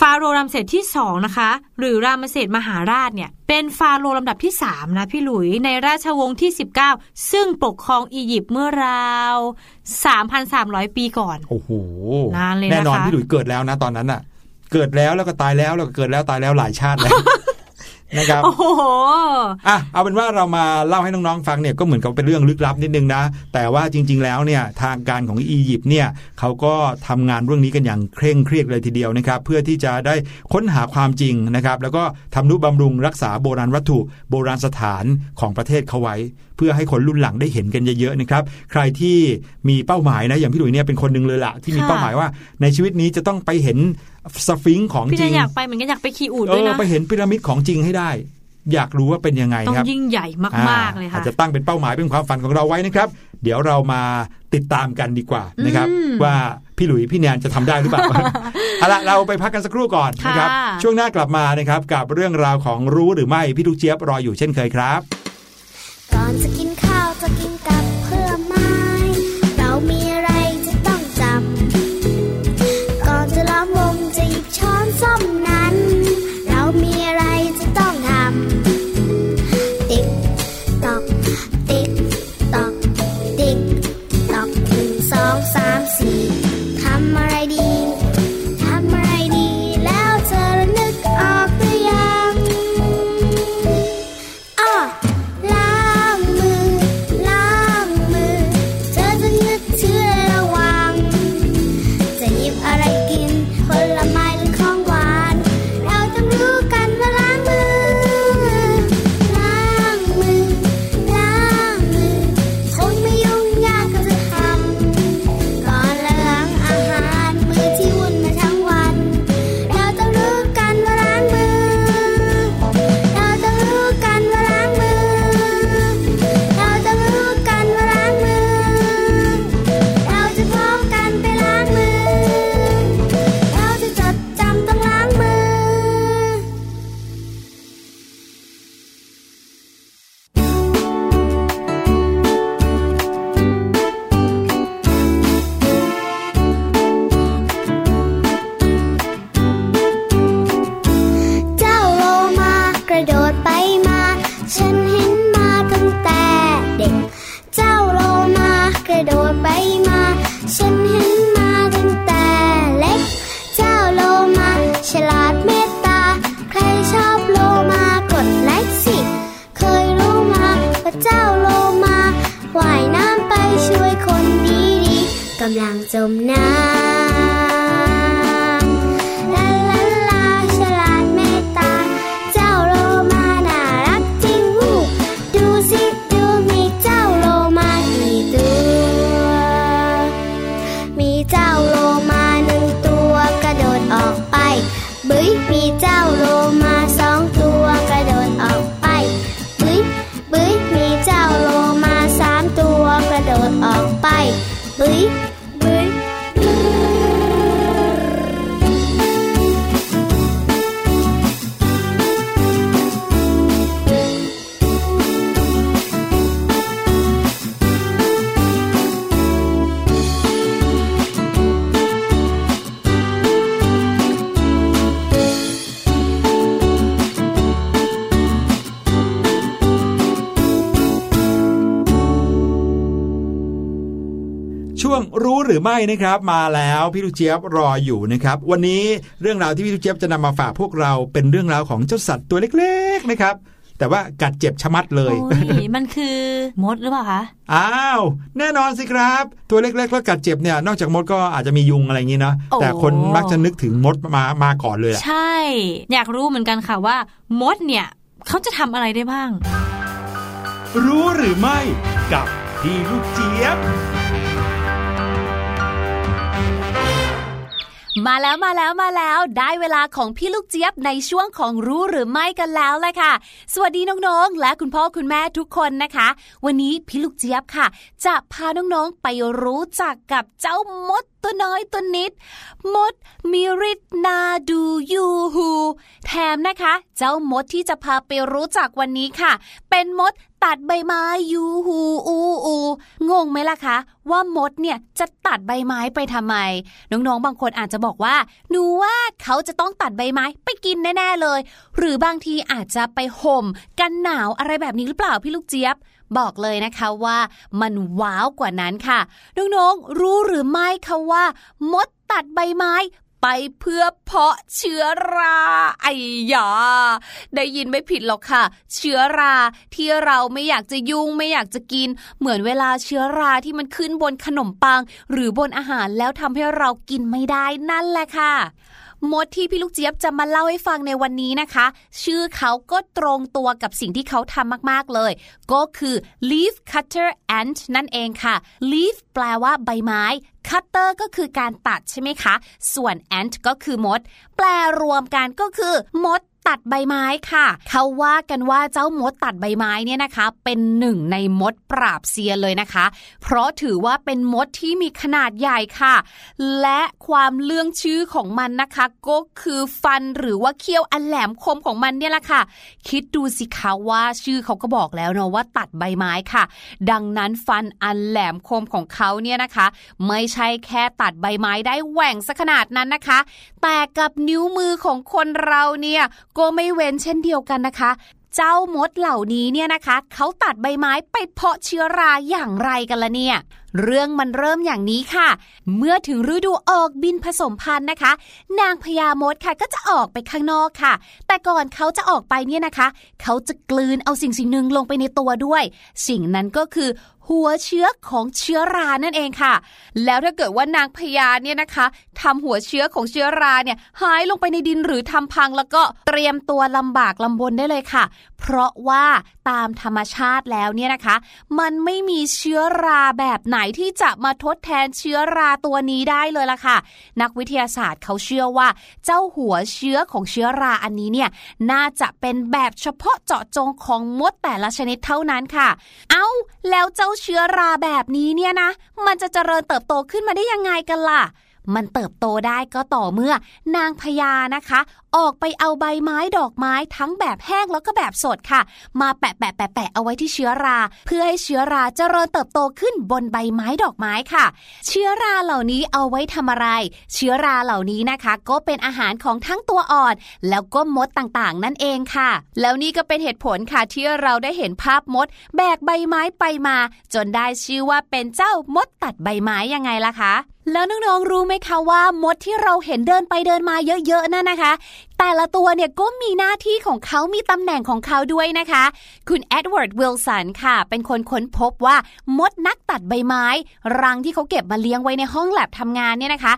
ฟาโรห์รามเสสที่สองนะคะหรือรามเสสมหาราชเนี่ยเป็นฟาโรห์ลำดับที่สามนะพี่หลุยในราชวงศ์ที่สิบเก้าซึ่งปกครองอียิปต์เมื่อราว สามพันสามร้อย ปีก่อนโอ้โหนานเลยนะคะแน่นอนพี่หลุยเกิดแล้วนะตอนนั้นอ่ะเกิดแล้วแล้วก็ตายแล้วแล้วก็เกิดแล้วตายแล้วหลายชาติแล้วนะครับโอ้โหอ่ะเอาเป็นว่าเรามาเล่าให้น้องๆฟังเนี่ยก็เหมือนกับเป็นเรื่องลึกลับนิดนึงนะแต่ว่าจริงๆแล้วเนี่ยทางการของอียิปต์เนี่ยเขาก็ทำงานเรื่องนี้กันอย่างเคร่งเครียดเลยทีเดียวนะครับเพื่อที่จะได้ค้นหาความจริงนะครับแล้วก็ทำนุบำรุงรักษาโบราณวัตถุโบราณสถานของประเทศเขาไว้เพื่อให้คนรุ่นหลังได้เห็นกันเยอะๆนะครับใครที่มีเป้าหมายนะอย่างพี่หลุยเนี่ยเป็นคนหนึ่งเลยล่ะที่มีเป้าหมายว่าในชีวิตนี้จะต้องไปเห็นสฟิงค์ของจริงพี่อยากไปเหมือนกันอยากไปคีอูดด้วยนะไปเห็นพีระมิดของจริงให้ได้อยากรู้ว่าเป็นยังไงครับต้องยิ่งใหญ่มากๆเลยค่ะอาจจะตั้งเป็นเป้าหมายเป็นความฝันของเราไว้นะครับเดี๋ยวเรามาติดตามกันดีกว่านะครับว่าพี่หลุยพี่แนนจะทำได้หรือเปล่า เอาล่ะเราไปพักกันสักครู่ก่อนนะครับช่วงหน้ากลับมานะครับกับเรื่องราวของรู้หรือไม่พี่ลูกเจี๊ยบรออยู่เช่นเคยครับก่อนจะกินข้าวจะกินกับเพื่อไม้เรามีอะไรจะต้องจำก่อนจะล้อมวงจะหยิบช้อนส้อมนั้นเรามีอะไรจะต้องทำเด็ก ำลังจมน้ำลาลาลาฉลาดเมตตาเจ้าโลมาน่ารักจริงหูดูสิดูมีเจ้าโลมากี่ตัวมีเจ้าโลมาหนึ่งตัวกระโดดออกไปบึ้ยมีเจ้าโลมาสองตัวกระโดดออกไปบึ้ยบึ้ยมีเจ้าโลมาสามตัวกระโดดออกไปบึ้ยบึ้ยรู้หรือไม่นะครับมาแล้วพี่ลูกเจี๊ยบรออยู่นะครับวันนี้เรื่องราวที่พี่ลูกเจี๊ยบจะนำมาฝากพวกเราเป็นเรื่องราวของเจ้าสัตว์ตัวเล็กๆนะครับแต่ว่ากัดเจ็บชะมัดเลยมันคือมดหรือเปล่าคะอ้าวแน่นอนสิครับตัวเล็กๆแล้วกัดเจ็บเนี่ยนอกจากมดก็อาจจะมียุงอะไรอย่างนี้นะแต่คนมักจะนึกถึงมดมามาก่อนเลยใช่อยากรู้เหมือนกันค่ะว่ามดเนี่ยเขาจะทำอะไรได้บ้างรู้หรือไม่กับพี่ลูกเจี๊ยบมาแล้วมาแล้วมาแล้วได้เวลาของพี่ลูกเจี๊ยบในช่วงของรู้หรือไม่กันแล้วเลยค่ะสวัสดีน้องๆและคุณพ่อคุณแม่ทุกคนนะคะวันนี้พี่ลูกเจี๊ยบค่ะจะพาน้องๆไปรู้จักกับเจ้ามดตัวน้อยตัวนิดมดมีฤทธิ์นาดูยูฮูแถมนะคะเจ้ามดที่จะพาไปรู้จักวันนี้ค่ะเป็นมดตัดใบไม้ยูฮูอูอูงงไหมล่ะคะว่ามดเนี่ยจะตัดใบไม้ไปทำไมน้องๆบางคนอาจจะบอกว่าหนูว่าเขาจะต้องตัดใบไม้ไปกินแน่ๆเลยหรือบางทีอาจจะไปห่มกันหนาวอะไรแบบนี้หรือเปล่าพี่ลูกเจี๊ยบบอกเลยนะคะว่ามันว้าวกว่านั้นค่ะน้องๆรู้หรือไม่คะว่ามดตัดใบไม้ไปเพื่อเพาะเชื้อราไอ้ยาได้ยินไม่ผิดหรอกค่ะเชื้อราที่เราไม่อยากจะยุ่งไม่อยากจะกินเหมือนเวลาเชื้อราที่มันขึ้นบนขนมปังหรือบนอาหารแล้วทำให้เรากินไม่ได้นั่นแหละค่ะมดที่พี่ลูกเจี๊ยบจะมาเล่าให้ฟังในวันนี้นะคะชื่อเขาก็ตรงตัวกับสิ่งที่เขาทำมากๆเลยก็คือ leaf cutter ant นั่นเองค่ะ leaf แปลว่าใบไม้ cutter ก็คือการตัดใช่ไหมคะส่วน ant ก็คือมดแปลรวมกันก็คือมดตัดใบไม้ค่ะเขาว่ากันว่าเจ้ามดตัดใบไม้เนี่ยนะคะเป็นหนึ่งในมดปราบเซียนเลยนะคะเพราะถือว่าเป็นมดที่มีขนาดใหญ่ค่ะและความเลื่องชื่อของมันนะคะก็คือฟันหรือว่าเขี้ยวอันแหลมคมของมันเนี่ยแหละค่ะคิดดูสิคะว่าชื่อเขาก็บอกแล้วเนาะว่าตัดใบไม้ค่ะดังนั้นฟันอันแหลมคมของเขาเนี่ยนะคะไม่ใช่แค่ตัดใบไม้ได้แหว่งซะขนาดนั้นนะคะแต่กับนิ้วมือของคนเราเนี่ยก็ไม่เว้นเช่นเดียวกันนะคะเจ้ามดเหล่านี้เนี่ยนะคะเขาตัดใบไม้ไปเพาะเชื้อราอย่างไรกันล่ะเนี่ยเรื่องมันเริ่มอย่างนี้ค่ะเมื่อถึงฤดูออกบินผสมพันธุ์นะคะนางพญามดค่ะก็จะออกไปข้างนอกค่ะแต่ก่อนเขาจะออกไปเนี่ยนะคะเขาจะกลืนเอาสิ่งสิ่งหนึ่งลงไปในตัวด้วยสิ่งนั้นก็คือหัวเชื้อของเชื้อรานั่นเองค่ะแล้วถ้าเกิดว่านางพญาเนี่ยนะคะทำหัวเชื้อของเชื้อราเนี่ยหายลงไปในดินหรือทำพังแล้วก็เตรียมตัวลำบากลำบนได้เลยค่ะเพราะว่าตามธรรมชาติแล้วเนี่ยนะคะมันไม่มีเชื้อราแบบไหนที่จะมาทดแทนเชื้อราตัวนี้ได้เลยล่ะค่ะนักวิทยาศาสตร์เขาเชื่อว่าเจ้าหัวเชื้อของเชื้อราอันนี้เนี่ยน่าจะเป็นแบบเฉพาะเจาะจงของมดแต่ละชนิดเท่านั้นค่ะเอ้าแล้วเจ้าเชื้อราแบบนี้เนี่ยนะมันจะเจริญเติบโตขึ้นมาได้ยังไงกันล่ะมันเติบโตได้ก็ต่อเมื่อนางพญานะคะออกไปเอาใบไม้ดอกไม้ทั้งแบบแห้งแล้วก็แบบสดค่ะมาแปะแปะแปะแปะเอาไว้ที่เชื้อราเพื่อให้เชื้อราเจริญเติบโตขึ้นบนใบไม้ดอกไม้ค่ะเชื้อราเหล่านี้เอาไว้ทำอะไรเชื้อราเหล่านี้นะคะก็เป็นอาหารของทั้งตัวอ่อนแล้วก็มดต่างๆนั่นเองค่ะแล้วนี่ก็เป็นเหตุผลค่ะที่เราได้เห็นภาพมดแบกใบไม้ไปมาจนได้ชื่อว่าเป็นเจ้ามดตัดใบไม้ยังไงล่ะคะแล้วน้องๆรู้ไหมคะว่ามดที่เราเห็นเดินไปเดินมาเยอะๆนั่นนะคะ แต่ละตัวเนี่ยก็มีหน้าที่ของเขามีตำแหน่งของเขาด้วยนะคะคุณเอ็ดเวิร์ดวิลสันค่ะเป็นคนค้นพบว่ามดนักตัดใบไม้รังที่เขาเก็บมาเลี้ยงไว้ในห้องแลบทำงานเนี่ยนะคะ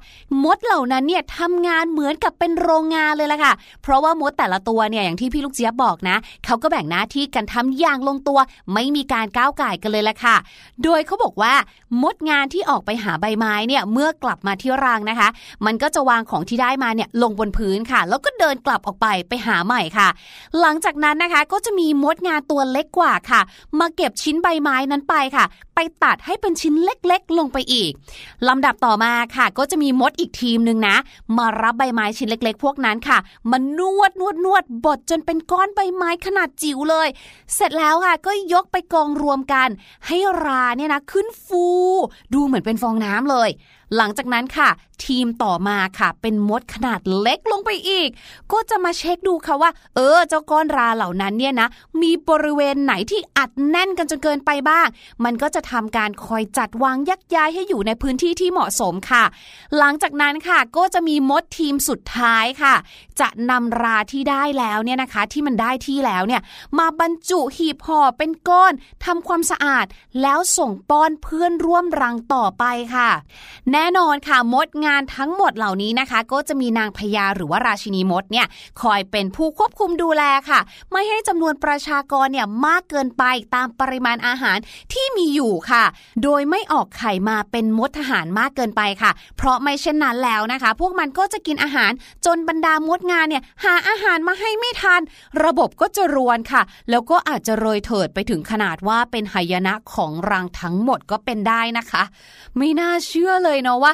มดเหล่านั้นเนี่ยทำงานเหมือนกับเป็นโรงงานเลยล่ะค่ะเพราะว่ามดแต่ละตัวเนี่ยอย่างที่พี่ลูกเจี๊ยบบอกนะเขาก็แบ่งหน้าที่กันทำอย่างลงตัวไม่มีการก้าวก่ายกันเลยล่ะค่ะโดยเขาบอกว่ามดงานที่ออกไปหาใบไม้เนี่ยเมื่อกลับมาที่รังนะคะมันก็จะวางของที่ได้มาเนี่ยลงบนพื้นค่ะแล้วก็เดินกลับออกไปไปหาใหม่ค่ะหลังจากนั้นนะคะก็จะมีมดงานตัวเล็กกว่าค่ะมาเก็บชิ้นใบไม้นั้นไปค่ะไปตัดให้เป็นชิ้นเล็กๆลงไปอีกลำดับต่อมาค่ะก็จะมีมดอีกทีมนึงนะมารับใบไม้ชิ้นเล็กๆพวกนั้นค่ะมานวดนวดนวดบดจนเป็นก้อนใบไม้ขนาดจิ๋วเลยเสร็จแล้วค่ะก็ยกไปกองรวมกันให้ราเนี่ยนะขึ้นฟูดูเหมือนเป็นฟองน้ำเลยหลังจากนั้นค่ะทีมต่อมาค่ะเป็นมดขนาดเล็กลงไปอีกก็จะมาเช็คดูค่ะว่าเออเจ้าก้อนราเหล่านั้นเนี่ยนะมีบริเวณไหนที่อัดแน่นกันจนเกินไปบ้างมันก็จะทำการคอยจัดวางยักย้ายให้อยู่ในพื้นที่ที่เหมาะสมค่ะหลังจากนั้นค่ะก็จะมีมดทีมสุดท้ายค่ะจะนำราที่ได้แล้วเนี่ยนะคะที่มันได้ที่แล้วเนี่ยมาบรรจุหีบห่อเป็นก้อนทำความสะอาดแล้วส่งป้อนเพื่อนร่วมรังต่อไปค่ะแน่นอนค่ะมดงานทั้งหมดเหล่านี้นะคะก็จะมีนางพญาหรือว่าราชินีมดเนี่ยคอยเป็นผู้ควบคุมดูแลค่ะไม่ให้จำนวนประชากรเนี่ยมากเกินไปตามปริมาณอาหารที่มีอยู่ค่ะโดยไม่ออกไข่มาเป็นมดทหารมากเกินไปค่ะเพราะไม่เช่นนั้นแล้วนะคะพวกมันก็จะกินอาหารจนบรรดามดงานเนี่ยหาอาหารมาให้ไม่ทันระบบก็จะรวนค่ะแล้วก็อาจจะโรยเถิดไปถึงขนาดว่าเป็นหายนะของรังทั้งหมดก็เป็นได้นะคะไม่น่าเชื่อเลยเนาะว่า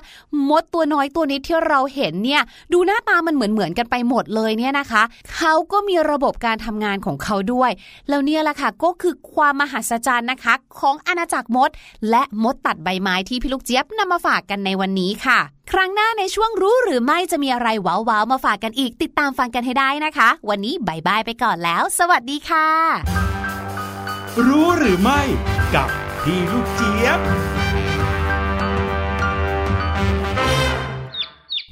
มดตัวน้อยตัวนี้ที่เราเห็นเนี่ยดูหน้าตามันเหมือนเหมือนกันไปหมดเลยเนี่ยนะคะเขาก็มีระบบการทำงานของเขาด้วยแล้วเนี่ยแหละค่ะก็คือความมหัศจรรย์นะคะของอาณาจักรมดและมดตัดใบไม้ที่พี่ลูกเจี๊ยบนำมาฝากกันในวันนี้ค่ะครั้งหน้าในช่วงรู้หรือไม่จะมีอะไรว้าวๆมาฝากกันอีกติดตามฟังกันให้ได้นะคะวันนี้บายบายไปก่อนแล้วสวัสดีค่ะรู้หรือไม่กับพี่ลูกเจี๊ยบ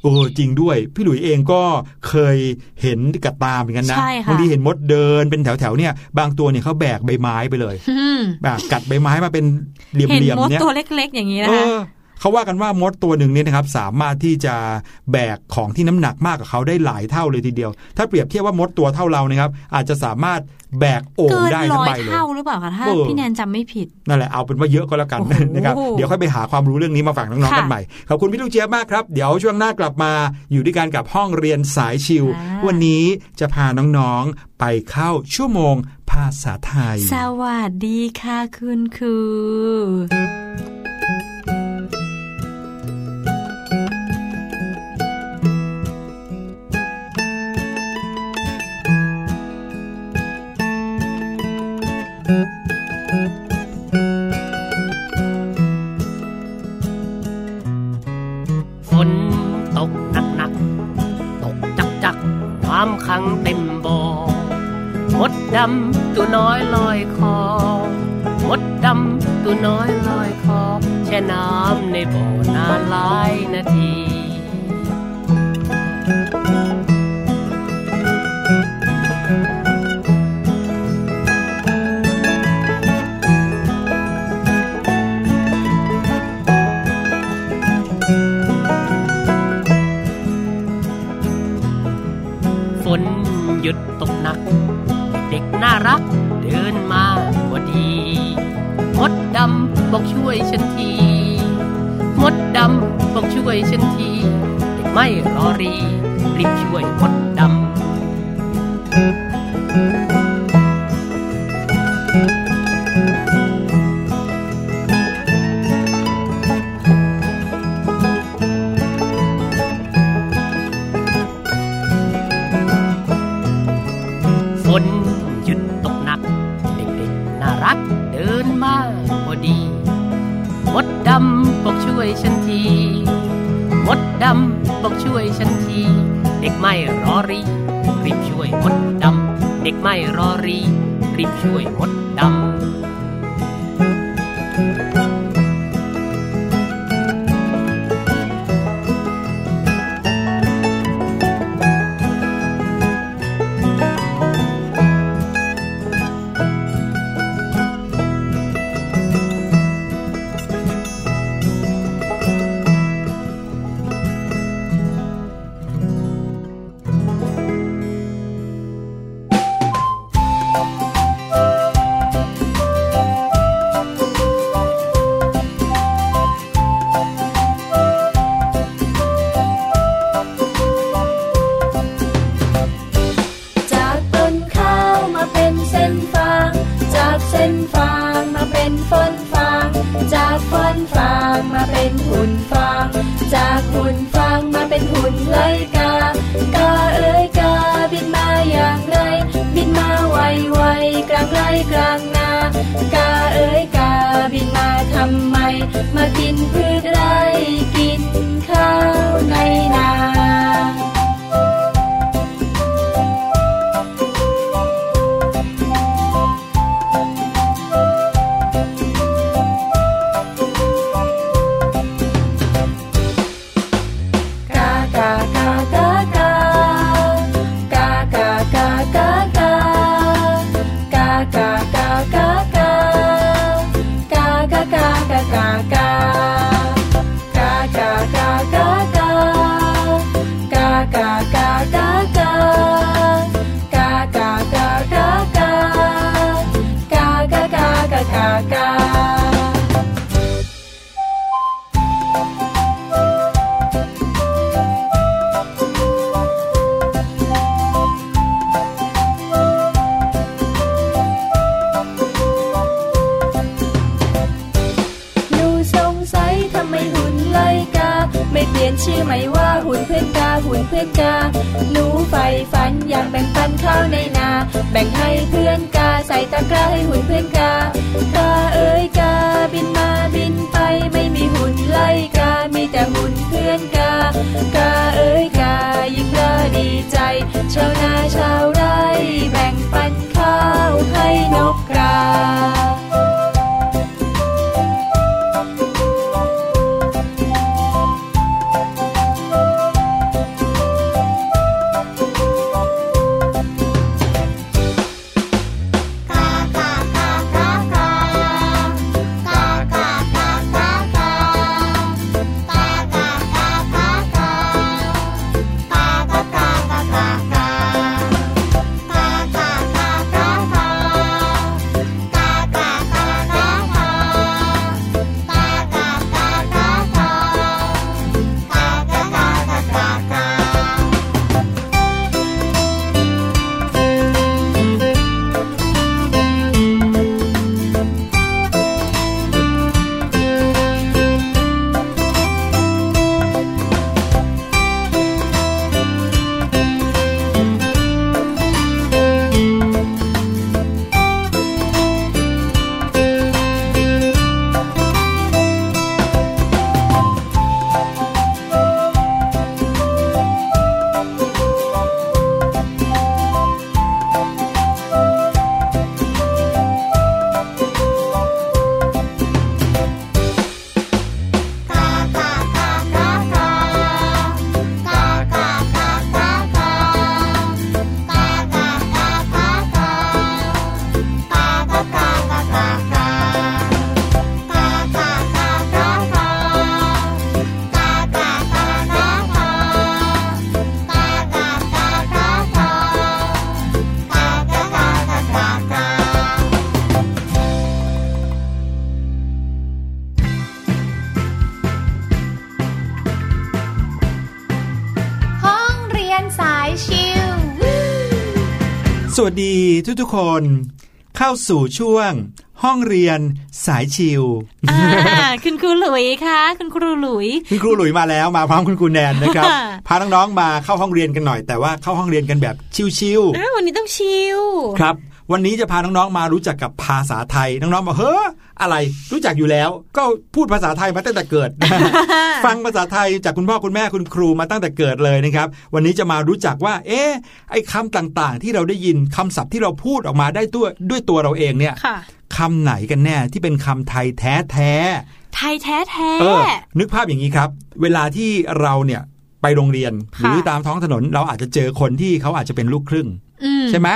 โอ้จริงด้วยพี่หลุยเองก็เคยเห็นกับตาเหมือนกันนะบางทีเห็นมดเดินเป็นแถวๆเนี่ยบางตัวเนี่ยเขาแบกใบไม้ไปเลยแบบกัดใบไม้มาเป็นเหลี่ยมๆเนี่ยเห็นมดตัวเล็กๆอย่างนี้นะคะเขาว่ากันว่ามดตัวหนึ่งเนี่ยนะครับสามารถที่จะแบกของที่น้ำหนักมากกว่าเขาได้หลายเท่าเลยทีเดียวถ้าเปรียบเทียบว่ามดตัวเท่าเรานะครับอาจจะสามารถแบกโอ่งได้ทั้งใบเลยเกินร้อยเท่าหรือเปล่าคะถ้าพี่แนนจำไม่ผิดนั่นแหละเอาเป็นว่าเยอะก็แล้วกันนะครับเดี๋ยวค่อยไปหาความรู้เรื่องนี้มาฝากน้องๆกันใหม่ขอบคุณพี่ลูกเจี๊ยบมากครับเดี๋ยวช่วงหน้ากลับมาอยู่ด้วยกันกับห้องเรียนสายชิลวันนี้จะพาน้องๆไปเข้าชั่วโมงภาษาไทยสวัสดีค่ะคุณครูขังเต็มบ่อมดดำตัวน้อยลอยคอมดดำตัวน้อยลอยคอแช่น้ำในบ่อนานหลายนาทีหยุดตกหนักเด็กน่ารักเดินมาพอดีมดดำบอกช่วยฉันทีมดดำบอกช่วยฉันทีเด็กไม่รอรีรีบช่วยมดดำเด็กไม่รอรีรีบช่วยมดดำเด็กไม่รอรีรีบช่วยมดดำ หุ่นฟางจากหุ่นฟางมาเป็นหุ่นไลกากาเอ๋ยกาบินมาอย่างไรบินมาไวไวกลางไร่กลางนากาเอ๋ยกาบินมาทำไมมากินพืชไร่กินข้าวในนาชื่อไหมว่าหุ่นเพื่อนกาหุ่นเพื่อนกาหนูไฟฝันอยากแบ่งปันข้าวในนาแบ่งให้เพื่อนกาใส่ตะกร้าให้หุ่นเพื่อนกากาเอ๋ยกาบินมาบินไปไม่มีหุ่นไล่กามีแต่หุ่นเพื่อนกากาเอ๋ยกายิ่งกาดีใจชาวนาชาวไร่แบ่งปันข้าวให้นกกาสวัสดีทุกๆคนเข้าสู่ช่วงห้องเรียนสายชิลอ่า คุณครูหลุยค่ะคุณครูหลุยคุณครูหลุยมาแล้วมาพร้อมคุณครูแนนนะครับ พาน้องๆมาเข้าห้องเรียนกันหน่อยแต่ว่าเข้าห้องเรียนกันแบบชิลๆอ้าววันนี้ต้องชิลครับวันนี้จะพาน้องๆมารู้จักกับภาษาไทยน้องๆบอกเฮ้ออะไรรู้จักอยู่แล้วก็พูดภาษาไทยมาตั้งแต่เกิด ฟังภาษาไทยจากคุณพ่อคุณแม่คุณครูมาตั้งแต่เกิดเลยนะครับวันนี้จะมารู้จักว่าเอ๊ะไอ้คำต่างๆที่เราได้ยินคำศัพท์ที่เราพูดออกมาได้ด้วยด้วยตัวเราเองเนี่ย คำไหนกันแน่ที่เป็นคำไทยแท้ๆไทยแท้ๆเออนึกภาพอย่างนี้ครับเวลาที่เราเนี่ยไปโรงเรียนหรือตามท้องถนนเราอาจจะเจอคนที่เขาอาจจะเป็นลูกครึ่งใช่ไหม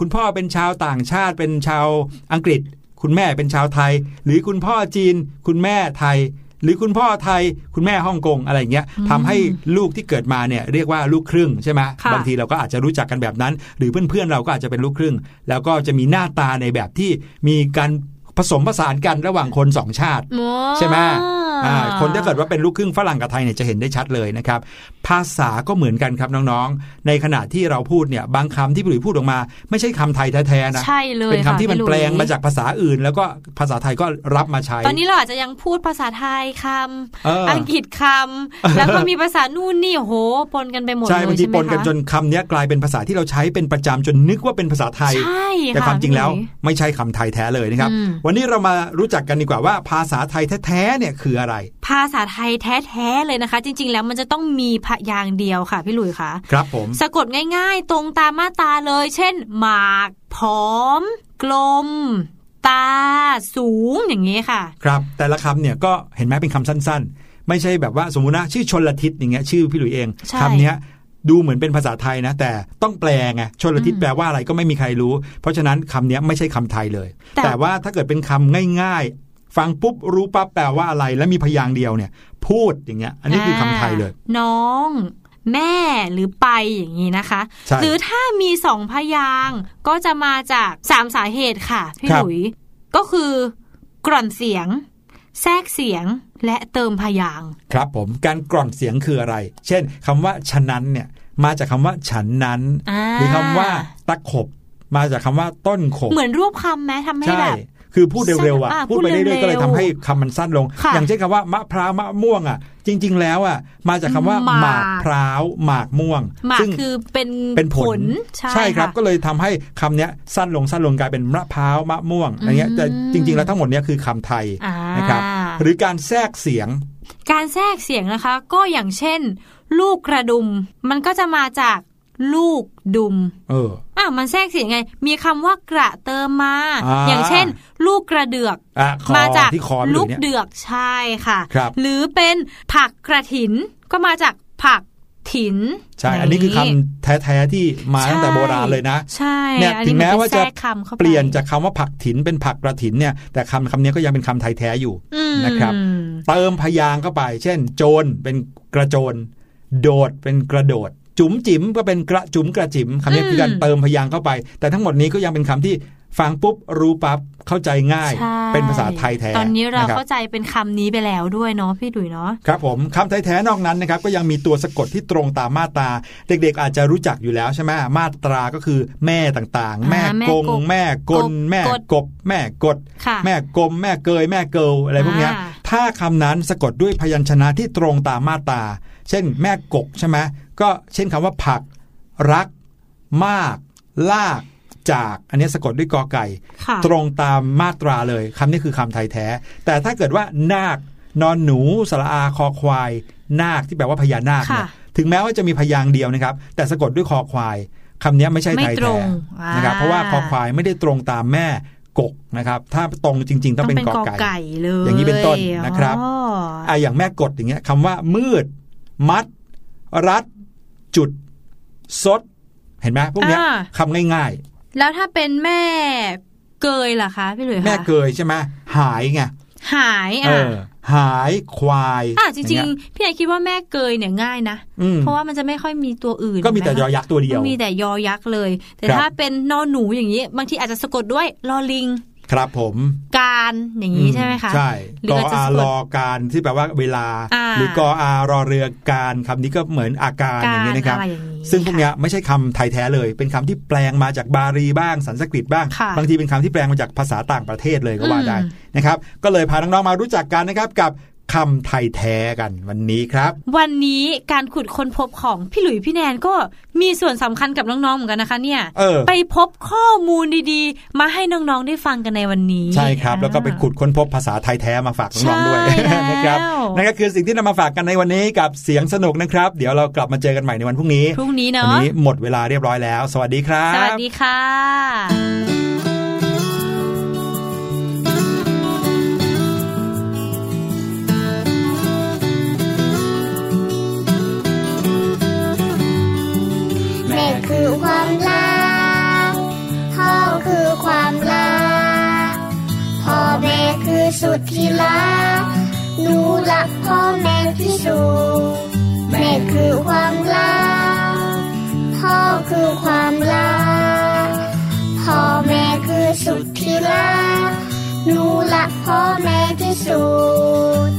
คุณพ่อเป็นชาวต่างชาติเป็นชาวอังกฤษคุณแม่เป็นชาวไทยหรือคุณพ่อจีนคุณแม่ไทยหรือคุณพ่อไทยคุณแม่ฮ่องกงอะไรอย่างเงี้ยทำให้ลูกที่เกิดมาเนี่ยเรียกว่าลูกครึ่งใช่ไหมบางทีเราก็อาจจะรู้จักกันแบบนั้นหรือเพื่อนๆเราก็อาจจะเป็นลูกครึ่งแล้วก็จะมีหน้าตาในแบบที่มีการผสมผสานกันระหว่างคนสองชาติใช่ไหม คนถ้าเกิดว่าเป็นลูกครึ่งฝรั่งกับไทยเนี่ยจะเห็นได้ชัดเลยนะครับภาษาก็เหมือนกันครับน้องๆในขณะที่เราพูดเนี่ยบางคำที่พี่หลุยพูดออกมาไม่ใช่คำไทยแท้ๆนะใช่เลยเป็นคำที่มันแปลงมาจากภาษาอื่นแล้วก็ภาษาไทยก็รับมาใช้ตอนนี้เราอาจจะยังพูดภาษาไทยคำอังกฤษคำแล้วก็มีภาษานู่นนี่โอ้โหปนกันไปหมดเลยใช่บางทีปนกันจนคำนี้กลายเป็นภาษาที่เราใช้เป็นประจำจนนึกว่าเป็นภาษาไทยแต่ความจริงแล้วไม่ใช่คำไทยแท้เลยนะครับวันนี้เรามารู้จักกันดีกว่าว่าภาษาไทยแท้ๆเนี่ยคืออะไรภาษาไทยแท้ๆเลยนะคะจริงๆแล้วมันจะต้องมีพยางค์เดียวค่ะพี่หลุยส์ค่ะครับผมสะกดง่ายๆตรงตามมาตราเลยเช่นหมากผอมกลมตาสูงอย่างนี้ค่ะครับแต่ละคำเนี่ยก็เห็นไหมเป็นคำสั้นๆไม่ใช่แบบว่าสมมุตินะชื่อชลทิศอย่างเงี้ยชื่อพี่หลุยส์เองคำเนี้ยดูเหมือนเป็นภาษาไทยนะแต่ต้องแปลไงชลทิศแปลว่าอะไรก็ไม่มีใครรู้เพราะฉะนั้นคำนี้ไม่ใช่คำไทยเลยแต, แต่ว่าถ้าเกิดเป็นคำง่ายๆฟังปุ๊บรู้ปั๊บแปลว่าอะไรและมีพยางค์เดียวเนี่ยพูดอย่างเงี้ยอันนี้คือคำไทยเลยน้องแม่หรือไปอย่างนี้นะคะหรือถ้ามีสองพยางค์ก็จะมาจากสามสาเหตุค่ะพี่หลุยก็คือกร่อนเสียงแทรกเสียงและเติมพยางค์ครับผมการกร่อนเสียงคืออะไรเช่นคำว่าฉะนั้นเนี่ยมาจากคำว่าฉันนั้นหรือคำว่าตะขบมาจากคำว่าต้นขบเหมือนรวบคำไหมทำให้แบบคือพูดเร็วๆอ่ะพูดไปเรื่อยๆก็เลยทำให้คำมันสั้นลงอย่างเช่นคำว่ามะพร้าวมะม่วงอ่ะจริงๆแล้วอ่ะมาจากคำว่าหมากพร้าวหมากม่วงซึ่งคือเป็นเป็นผลใช่ครับก็เลยทำให้คำนี้สั้นลงสั้นลงกลายเป็นมะพร้าวมะม่วงอะไรเงี้ยแต่จริงๆแล้วทั้งหมดนี้คือคำไทยนะครับหรือการแทรกเสียงการแทรกเสียงนะคะก็อย่างเช่นลูกกระดุมมันก็จะมาจากลูกดุมเอออ่ะมันแทรกเสียงไงมีคำว่ากระเติมมาอย่างเช่นลูกกระเดือกมาจากลูกเดือกใช่ค่ะหรือเป็นผักกระถินก็มาจากผักถินใช่อันนี้คือคำแท้ๆที่มาตั้งแต่โบราณเลยนะใช่เนี่ยถึงแม้ว่าจะเปลี่ยนจากคำว่าผักถินเป็นผักกระถินเนี่ยแต่คำคำนี้ก็ยังเป็นคำไทยแท้อยู่นะครับเติมพยางค์เข้าไปเช่นโจรเป็นกระโจนโดดเป็นกระโดดจุ๋มจิ๋มก็เป็นกระจุ๋มกระจิ๋มคำนี้คือการเติมพยางค์เข้าไปแต่ทั้งหมดนี้ก็ยังเป็นคำที่ฟังปุ๊บรู้ปั๊บเข้าใจง่ายเป็นภาษาไทยแท้ตอนนี้เราเข้าใจเป็นคำนี้ไปแล้วด้วยเนาะพี่ดุยเนาะครับผมคำไทยแท้นอกนั้นนะครับก็ยังมีตัวสะกดที่ตรงตามมาตราเด็กๆอาจจะรู้จักอยู่แล้วใช่ไหมมาตราก็คือแม่ต่างๆแม่กงแม่กลแม่กบแม่กดแม่กลมแม่เกยแม่เกิลอะไรพวกนี้ถ้าคำนั้นสะกดด้วยพยัญชนะที่ตรงตามมาตราเช่นแม่กกใช่ไหมก็เช่นคำว่าผักรักมากลากจากอันนี้สะกดด้วยกอไก่ตรงตามมาตราเลยคำนี้คือคำไทยแท้แต่ถ้าเกิดว่านาคนอนหนูสระอาคอควายนาคที่แปลว่าพญานาคเนี่ยถึงแม้ว่าจะมีพยางค์เดียวนะครับแต่สะกดด้วยคอควายคำนี้ไม่ใช่ไทยแท้นะครับเพราะว่าคอควายไม่ได้ตรงตามแม่กกนะครับถ้าตรงจริงๆต้องเป็นกอไก่เลยอย่างนี้เป็นต้นนะครับอ่ะอย่างแม่กดอย่างเงี้ยคำว่ามืดมัดรัดจุดซดเห็นไหมพวกนี้คำง่ายๆแล้วถ้าเป็นแม่เกยล่ะคะพี่หลุยส์คะแม่เกยใช่ไหมหายไงหายอ่ะหายควายอ่ะจริงๆพี่ใหญ่คิดว่าแม่เกยเนี่ยง่ายนะเพราะว่ามันจะไม่ค่อยมีตัวอื่นก็มีแต่ยอยักษ์ตัวเดียวมีแต่ยอยักษ์เลยแต่ถ้าเป็นนอหนูอย่างนี้บางทีอาจจะสะกดด้วยลอลิงครับผมการอย่างนี้ใช่ไหมคะใช่กออารอการที่แปลว่าเวลาหรือกออารอเรือการคำนี้ก็เหมือนอาการอย่างนี้นะครับซึ่งพวกนี้ไม่ใช่คำไทยแท้เลยเป็นคำที่แปลงมาจากบาลีบ้างสันสกฤตบ้างบางทีเป็นคำที่แปลงมาจากภาษาต่างประเทศเลยก็ว่าได้นะครับก็เลยพาน้องๆมารู้จักกันนะครับกับคำไทยแท้กันวันนี้ครับวันนี้การขุดค้นพบของพี่หลุยพี่แนนก็มีส่วนสำคัญกับน้องๆเหมือนกันนะคะเนี่ยออไปพบข้อมูลดีๆมาให้น้องๆได้ฟังกันในวันนี้ใช่ครับแล้วก็ไปขุดค้นพบภาษาไทยแท้มาฝากน้องๆด้วยนะครับนั่นก็คือสิ่งที่นำมาฝากกันในวันนี้กับเสียงสนุกนะครับเดี๋ยวเรากลับมาเจอกันใหม่ในวันพรุ่งนี้พรุ่งนี้เนาะวันนี้หมดเวลาเรียบร้อยแล้วสวัสดีครับสวัสดีค่ะคือความรักพ่อคือความรักพ่อแม่คือสุดที่รักหนูรักพ่อแม่ที่สุดแม่คือความรักพ่อคือความรักพ่อแม่คือสุดที่รักหนูรักพ่อแม่ที่สุด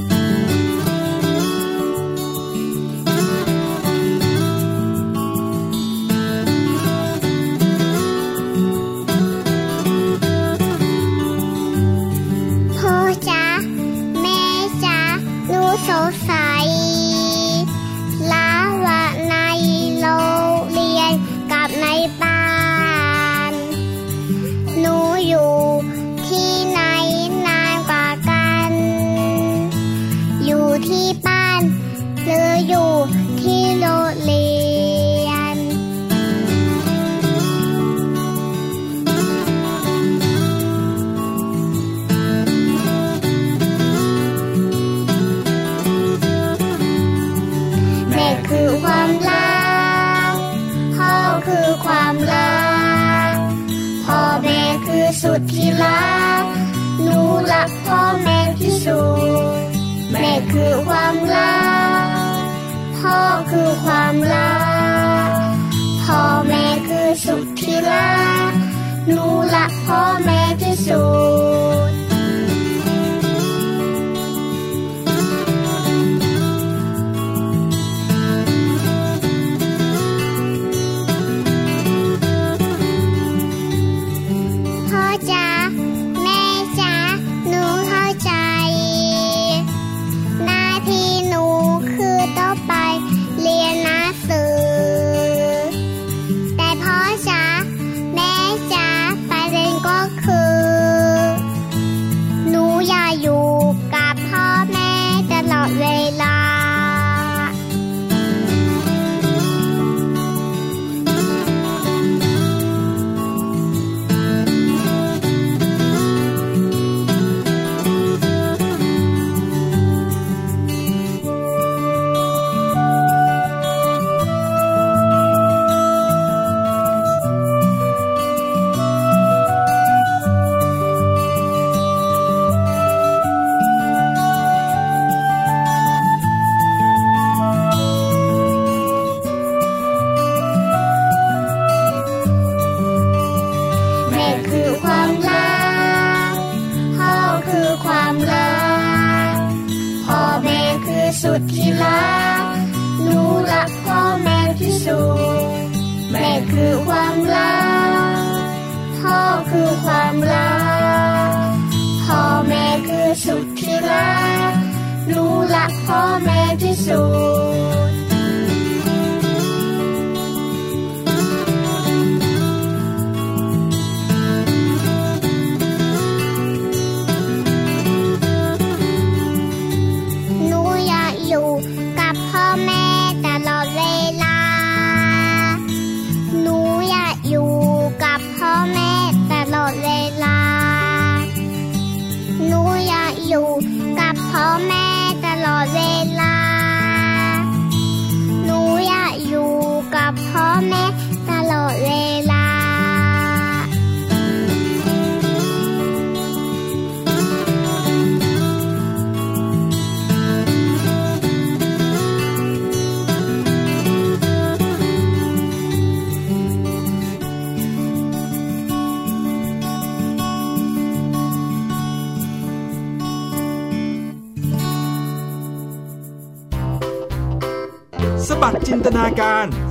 คือความรักพ่อคือความรักพ่อแม่คือสุดที่รักหนูรักพ่อแม่ที่สุดสุดที่รักหนูรักพ่อแม่ที่สุดแม่คือความรักพ่อคือความรักพ่อแม่คือสุดที่รักหนูรักพ่อแม่ที่สุดพ่อแม่ตลอดเวลาหนูอยากอยู่กับพ่อแม่ตลอดเวลาสบัดจินตนาการ